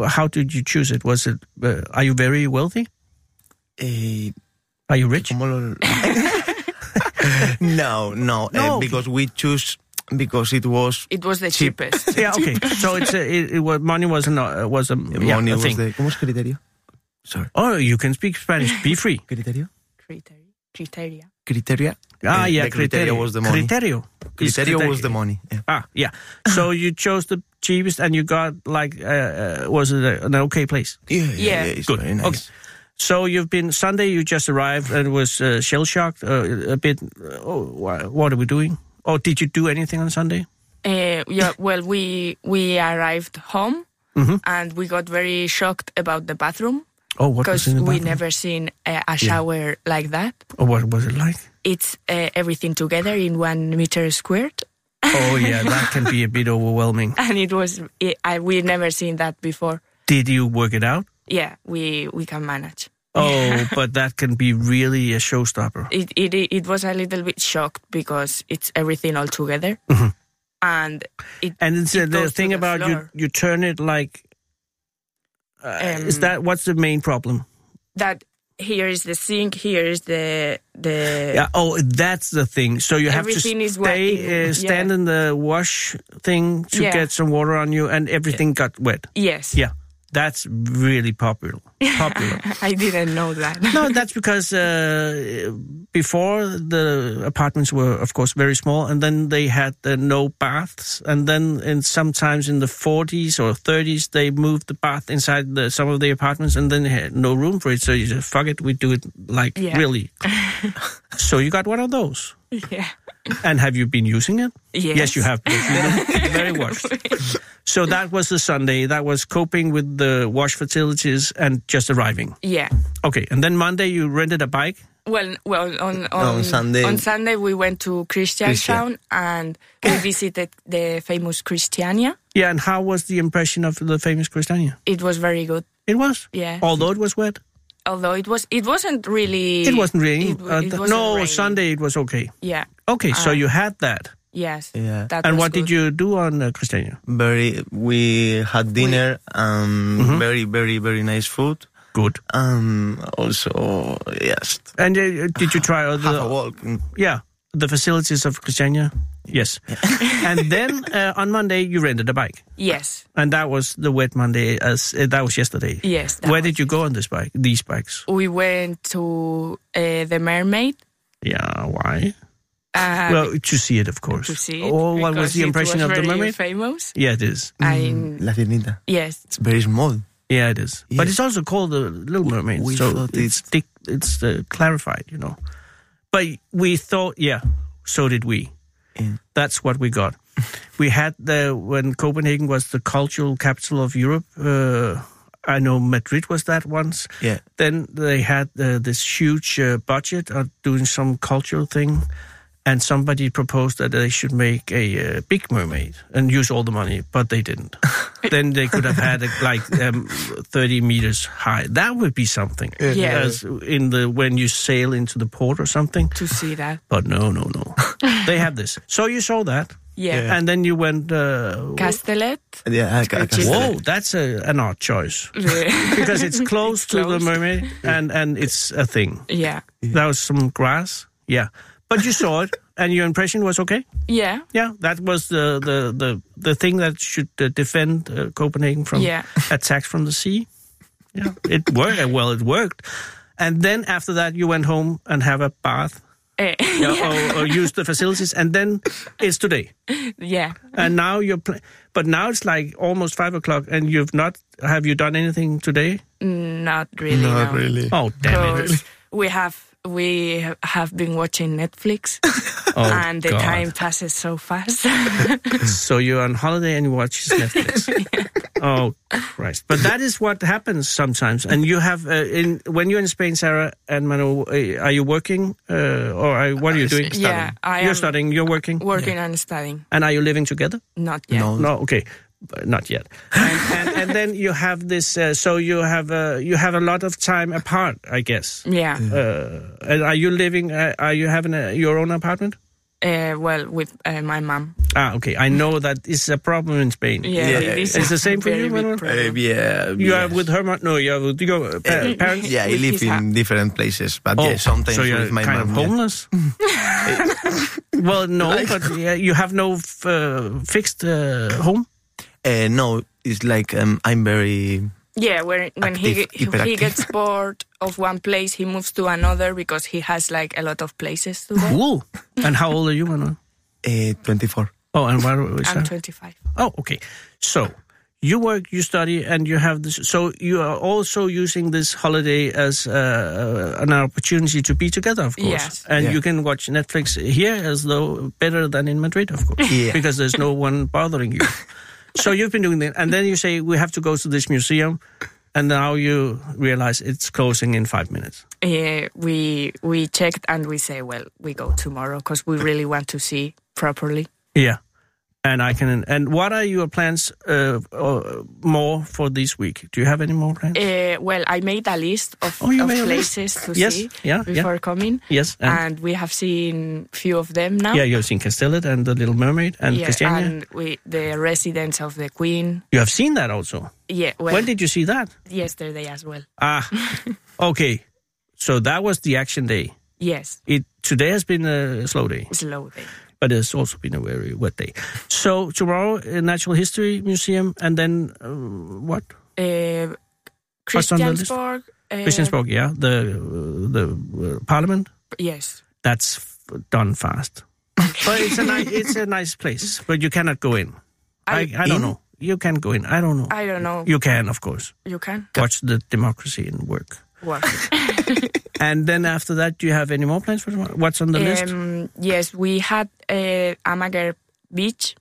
uh, how did you choose it? Was it, uh, are you very wealthy? Uh, Are you rich? no, no, no. Uh, because we choose because it was it was the cheap. cheapest. Yeah, okay. So it's a, it, it was money was an uh, was a money yeah, a was thing. The, ¿Cómo es criterio? Sorry. Oh, you can speak Spanish. Be free. Criterio. Criterio. Criteria. Criteria. Ah, yeah. The criteria, criteria was the money. Criterio. Criterio, criterio was the money. Yeah. Ah, yeah. So you chose the cheapest, and you got like uh, was it a, an okay place? Yeah, yeah, yeah. yeah it's good. Very nice. Okay. So you've been, Sunday you just arrived and was uh, shell-shocked, uh, a bit, oh, what are we doing? Or did you do anything on Sunday? Uh, yeah, well, we we arrived home mm-hmm. and we got very shocked about the bathroom. Oh, what was in the bathroom? Because we never seen a, a shower yeah. like that. Oh, what was it like? It's uh, everything together in one meter squared. Oh yeah, that can be a bit overwhelming. And it was, it, I, we've never seen that before. Did you work it out? Yeah, we, we can manage. Oh, but that can be really a showstopper. It it it was a little bit shocked because it's everything all together, mm-hmm. and it and it's it the thing the about floor. you you turn it like uh, um, is that what's the main problem? That here is the sink, here is the the yeah. Oh, that's the thing. So you have to stay uh, stand yeah. in the wash thing to yeah. get some water on you, and everything got wet. Yes. Yeah. That's really popular. Popular. I didn't know that. No, that's because uh, before the apartments were, of course, very small, and then they had uh, no baths, and then in sometimes in the forties or thirties they moved the bath inside the, some of the apartments, and then they had no room for it. So you just fuck it, we do it like yeah. really. So you got one of those. Yeah. And have you been using it? Yes, yes you have been. Very washed. So that was the Sunday. That was coping with the wash facilities and just arriving. Yeah. Okay. And then Monday you rented a bike? Well, well, on, on, no, on Sunday. On Sunday we went to Christiansborg and we visited the famous Christiania. Yeah, and how was the impression of the famous Christiania? It was very good. It was? Yeah. Although it was wet? Although it was, it wasn't really... It wasn't raining. It, it wasn't no, raining. Sunday it was okay. Yeah. Okay, so um, you had that. Yes. Yeah. That and what good. Did you do on uh, Christiania? Very, we had dinner, um, mm-hmm. very, very, very nice food. Good. Um, also, yes. And uh, did you try other... Have a walk. Yeah, the facilities of Christiania? Yes. Yeah. And then uh, on Monday you rented a bike. Yes. And that was the wet Monday as uh, that was yesterday. Yes. Where did you go on this bike? These bikes. We went to uh, the Mermaid. Yeah. Why? Uh, well, to see it, of course. To see it. Oh, what was the impression was of the Mermaid? Famous. Yeah, it is. Mm, La Sirenita. Yes. It's very small. Yeah, it is. Yes. But it's also called the Little Mermaid. We so thought it's it's, di- it's uh, clarified, you know. But we thought, yeah. So did we. Yeah. That's what we got. We had the when Copenhagen was the cultural capital of Europe. Uh, I know Madrid was that once. Yeah. Then they had uh, this huge uh, budget of doing some cultural thing, and somebody proposed that they should make a uh, big mermaid and use all the money, but they didn't. Then they could have had a, like um, thirty meters high. That would be something. Yeah. Yeah. As in the when you sail into the port or something. To see that. But no, no, no. They have this. So you saw that. Yeah. Yeah. And then you went... Uh, Kastellet. Yeah, Kastellet. Whoa, that's a, an odd choice. Because it's close it's to closed. The mermaid and, and it's a thing. Yeah. Yeah. That was some grass. Yeah. But you saw it and your impression was okay? Yeah. Yeah, that was the, the, the, the thing that should uh, defend uh, Copenhagen from yeah. attacks from the sea. Yeah, it worked. Well, it worked. And then after that, you went home and have a bath. Uh, yeah. Yeah, or, or use the facilities, and then it's today. Yeah. And now you're, pl- but now it's like almost five o'clock, and you've not. Have you done anything today? Not really. Not no. really. Oh damn it! We have we have been watching Netflix, oh, and the God. Time passes so fast. So you're on holiday and you watch Netflix. Yeah. Oh Christ! But that is what happens sometimes. And you have uh, in when you're in Spain, Sarah and Manuel, uh, are you working uh, or are, what are you doing? Studying. Yeah, I you're am studying. You're working. Working yeah. and studying. And are you living together? Not yet. No, no okay, not yet. And, and, and then you have this. Uh, so you have uh, you have a lot of time apart, I guess. Yeah. Uh, and are you living? Uh, are you having a, your own apartment? Uh, well, with uh, my mom. Ah, okay. I know that it's a problem in Spain. Yeah, yeah. It is. It's the same for you, Manuel? Uh, yeah. You yes. are with her mom? No, you are with your uh, parents? Yeah, I live in different places, but oh, yeah, sometimes so you're with my kind mom. Of homeless? Yeah. Well, no, like, but yeah, you have no f- uh, fixed uh, home? Uh, no, it's like um, I'm very... Yeah, when, when active, he he gets bored of one place, he moves to another because he has like a lot of places to go. Cool. And how old are you, Manuel? Uh, twenty-four. Oh, and where is I'm that? twenty-five. Oh, okay. So you work, you study, and you have this. So you are also using this holiday as uh, an opportunity to be together, of course. Yes. And yeah. you can watch Netflix here as though better than in Madrid, of course, yeah. because there's no one bothering you. So you've been doing that, and then you say, we have to go to this museum, and now you realize it's closing in five minutes. Yeah, we we checked, and we say, well, we go tomorrow, because we really want to see properly. Yeah, and I can. And what are your plans uh, uh, more for this week? Do you have any more plans? Uh, well, I made a list of, oh, of places to yes. see yeah, before yeah. coming. Yes, and, and we have seen few of them now. Yeah, you've seen Kastellet and the Little Mermaid and yeah, Christiania. And we, the residence of the Queen. You have seen that also? Yeah. Well, when did you see that? Yesterday as well. Ah, okay. So that was the action day. Yes. It today has been a slow day. Slow day. But it's also been a very wet day. So tomorrow, uh, Natural History Museum, and then uh, what? Uh, Christiansborg. The uh, Christiansborg, yeah, the uh, the uh, Parliament. Yes, that's f- done fast. But it's a nice, it's a nice place. But you cannot go in. I, I, I don't in? know. You can go in. I don't know. I don't know. You can, of course. You can watch the democracy in work. Wow. And then after that, do you have any more plans for tomorrow? What's on the um, list? Yes, we had uh, Amager Beach.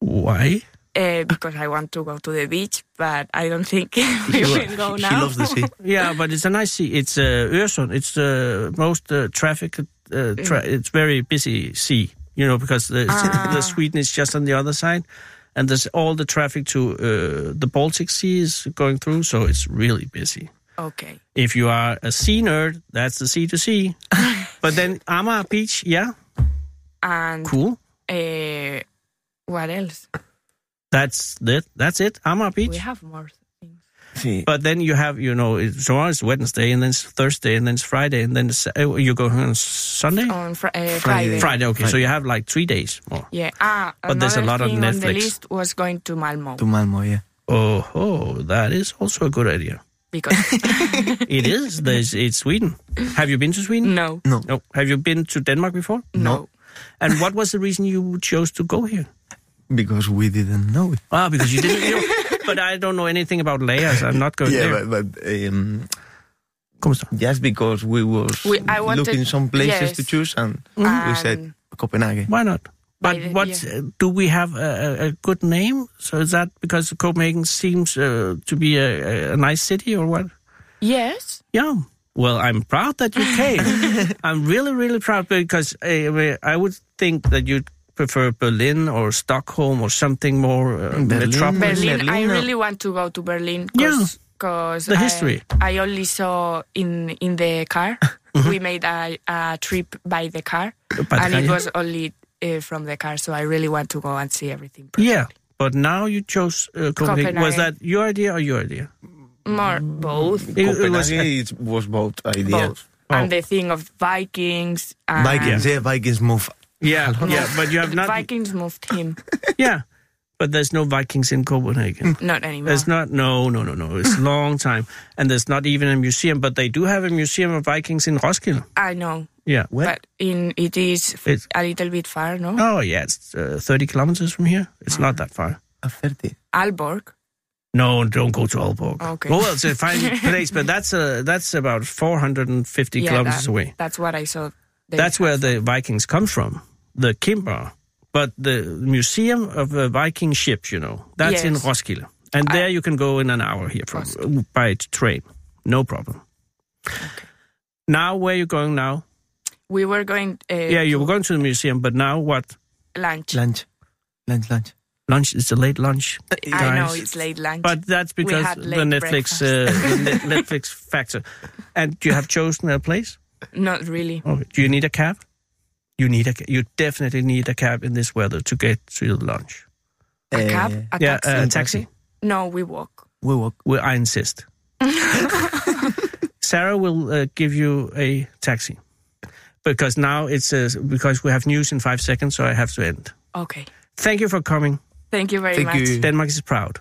Why? Uh, because I want to go to the beach, but I don't think we will go now. She loves the sea. Yeah, but it's a nice sea. It's uh, Øresund. It's the most uh, traffic. Uh, tra- it's very busy sea, you know, because the, uh. the Sweden is just on the other side, and there's all the traffic to uh, the Baltic Sea is going through, so it's really busy. Okay. If you are a sea nerd, that's the sea to sea. But then Amager Beach, yeah. And cool. Uh, what else? That's it. That's it. Amager Beach. We have more things. See. But then you have, you know, it's, tomorrow is Wednesday, and then it's Thursday, and then it's Friday, and then it's, uh, you go on Sunday? On fr- uh, Friday. Friday, okay. Friday. So you have like three days more. Yeah. Ah, but there's a lot on Netflix. On the list was going to Malmö. To Malmö, yeah. Oh, oh, that is also a good idea. Because it is. There's, it's Sweden. Have you been to Sweden? No. No. No. Have you been to Denmark before? No. And what was the reason you chose to go here? Because we didn't know it. Ah, because you didn't know it. But I don't know anything about layers. I'm not going yeah, there. Yeah, but, but um, just because we were looking some places yes. to choose and mm-hmm. we said Copenhagen. Why not? But the, what yeah. do we have a, a good name? So is that because Copenhagen seems uh, to be a, a nice city or what? Yes. Yeah. Well, I'm proud that you came. I'm really, really proud because I, I would think that you'd prefer Berlin or Stockholm or something more uh, metropolis. Berlin. I really want to go to Berlin. Cause, yeah. Cause the I, history. I only saw in in the car. Mm-hmm. We made a, a trip by the car, by and the car, it yeah. was only. Uh, from the car, so I really want to go and see everything. Perfectly. Yeah, but now you chose uh, Copenhagen. Copenhagen. Was that your idea or your idea? More both. It, Copenhagen it was, uh, it was both ideas. Both. Oh. And the thing of Vikings. And Vikings, yeah, Vikings moved. Yeah, yeah, but you have not. Vikings moved him. Yeah, but there's no Vikings in Copenhagen. Not anymore. There's not. No, no, no, no. It's a long time, and there's not even a museum. But they do have a museum of Vikings in Roskilde. I know. Yeah, where? But in it is it's, a little bit far, no? Oh yeah, it's uh, thirty kilometers from here. It's uh, not that far. Uh, thirty. Aalborg. No, don't go to Aalborg. Okay. Well, it's a fine place, but that's uh, that's about four hundred and fifty yeah, kilometers that, away. That's what I saw. That's where from. The Vikings come from, the Kimber. But the museum of uh, Viking ships, you know, that's yes. in Roskilde, and I, there you can go in an hour here from Roskilde. By train, no problem. Okay. Now, where are you going now? We were going... Uh, yeah, you were going to the museum, but now what? Lunch. Lunch. Lunch, lunch. Lunch, it's a late lunch. I guys. know, it's late lunch. But that's because the Netflix uh, the Netflix factor. And do you have chosen a place? Not really. Okay. Do you need a cab? You need a. You definitely need a cab in this weather to get to the lunch. A uh, cab? A yeah, taxi? Uh, a taxi? No, we walk. We walk. We, I insist. Sarah will uh, give you a taxi. Because now it's uh, because we have news in five seconds, so I have to end. Okay. Thank you for coming. Thank you very Thank much. You. Denmark is proud.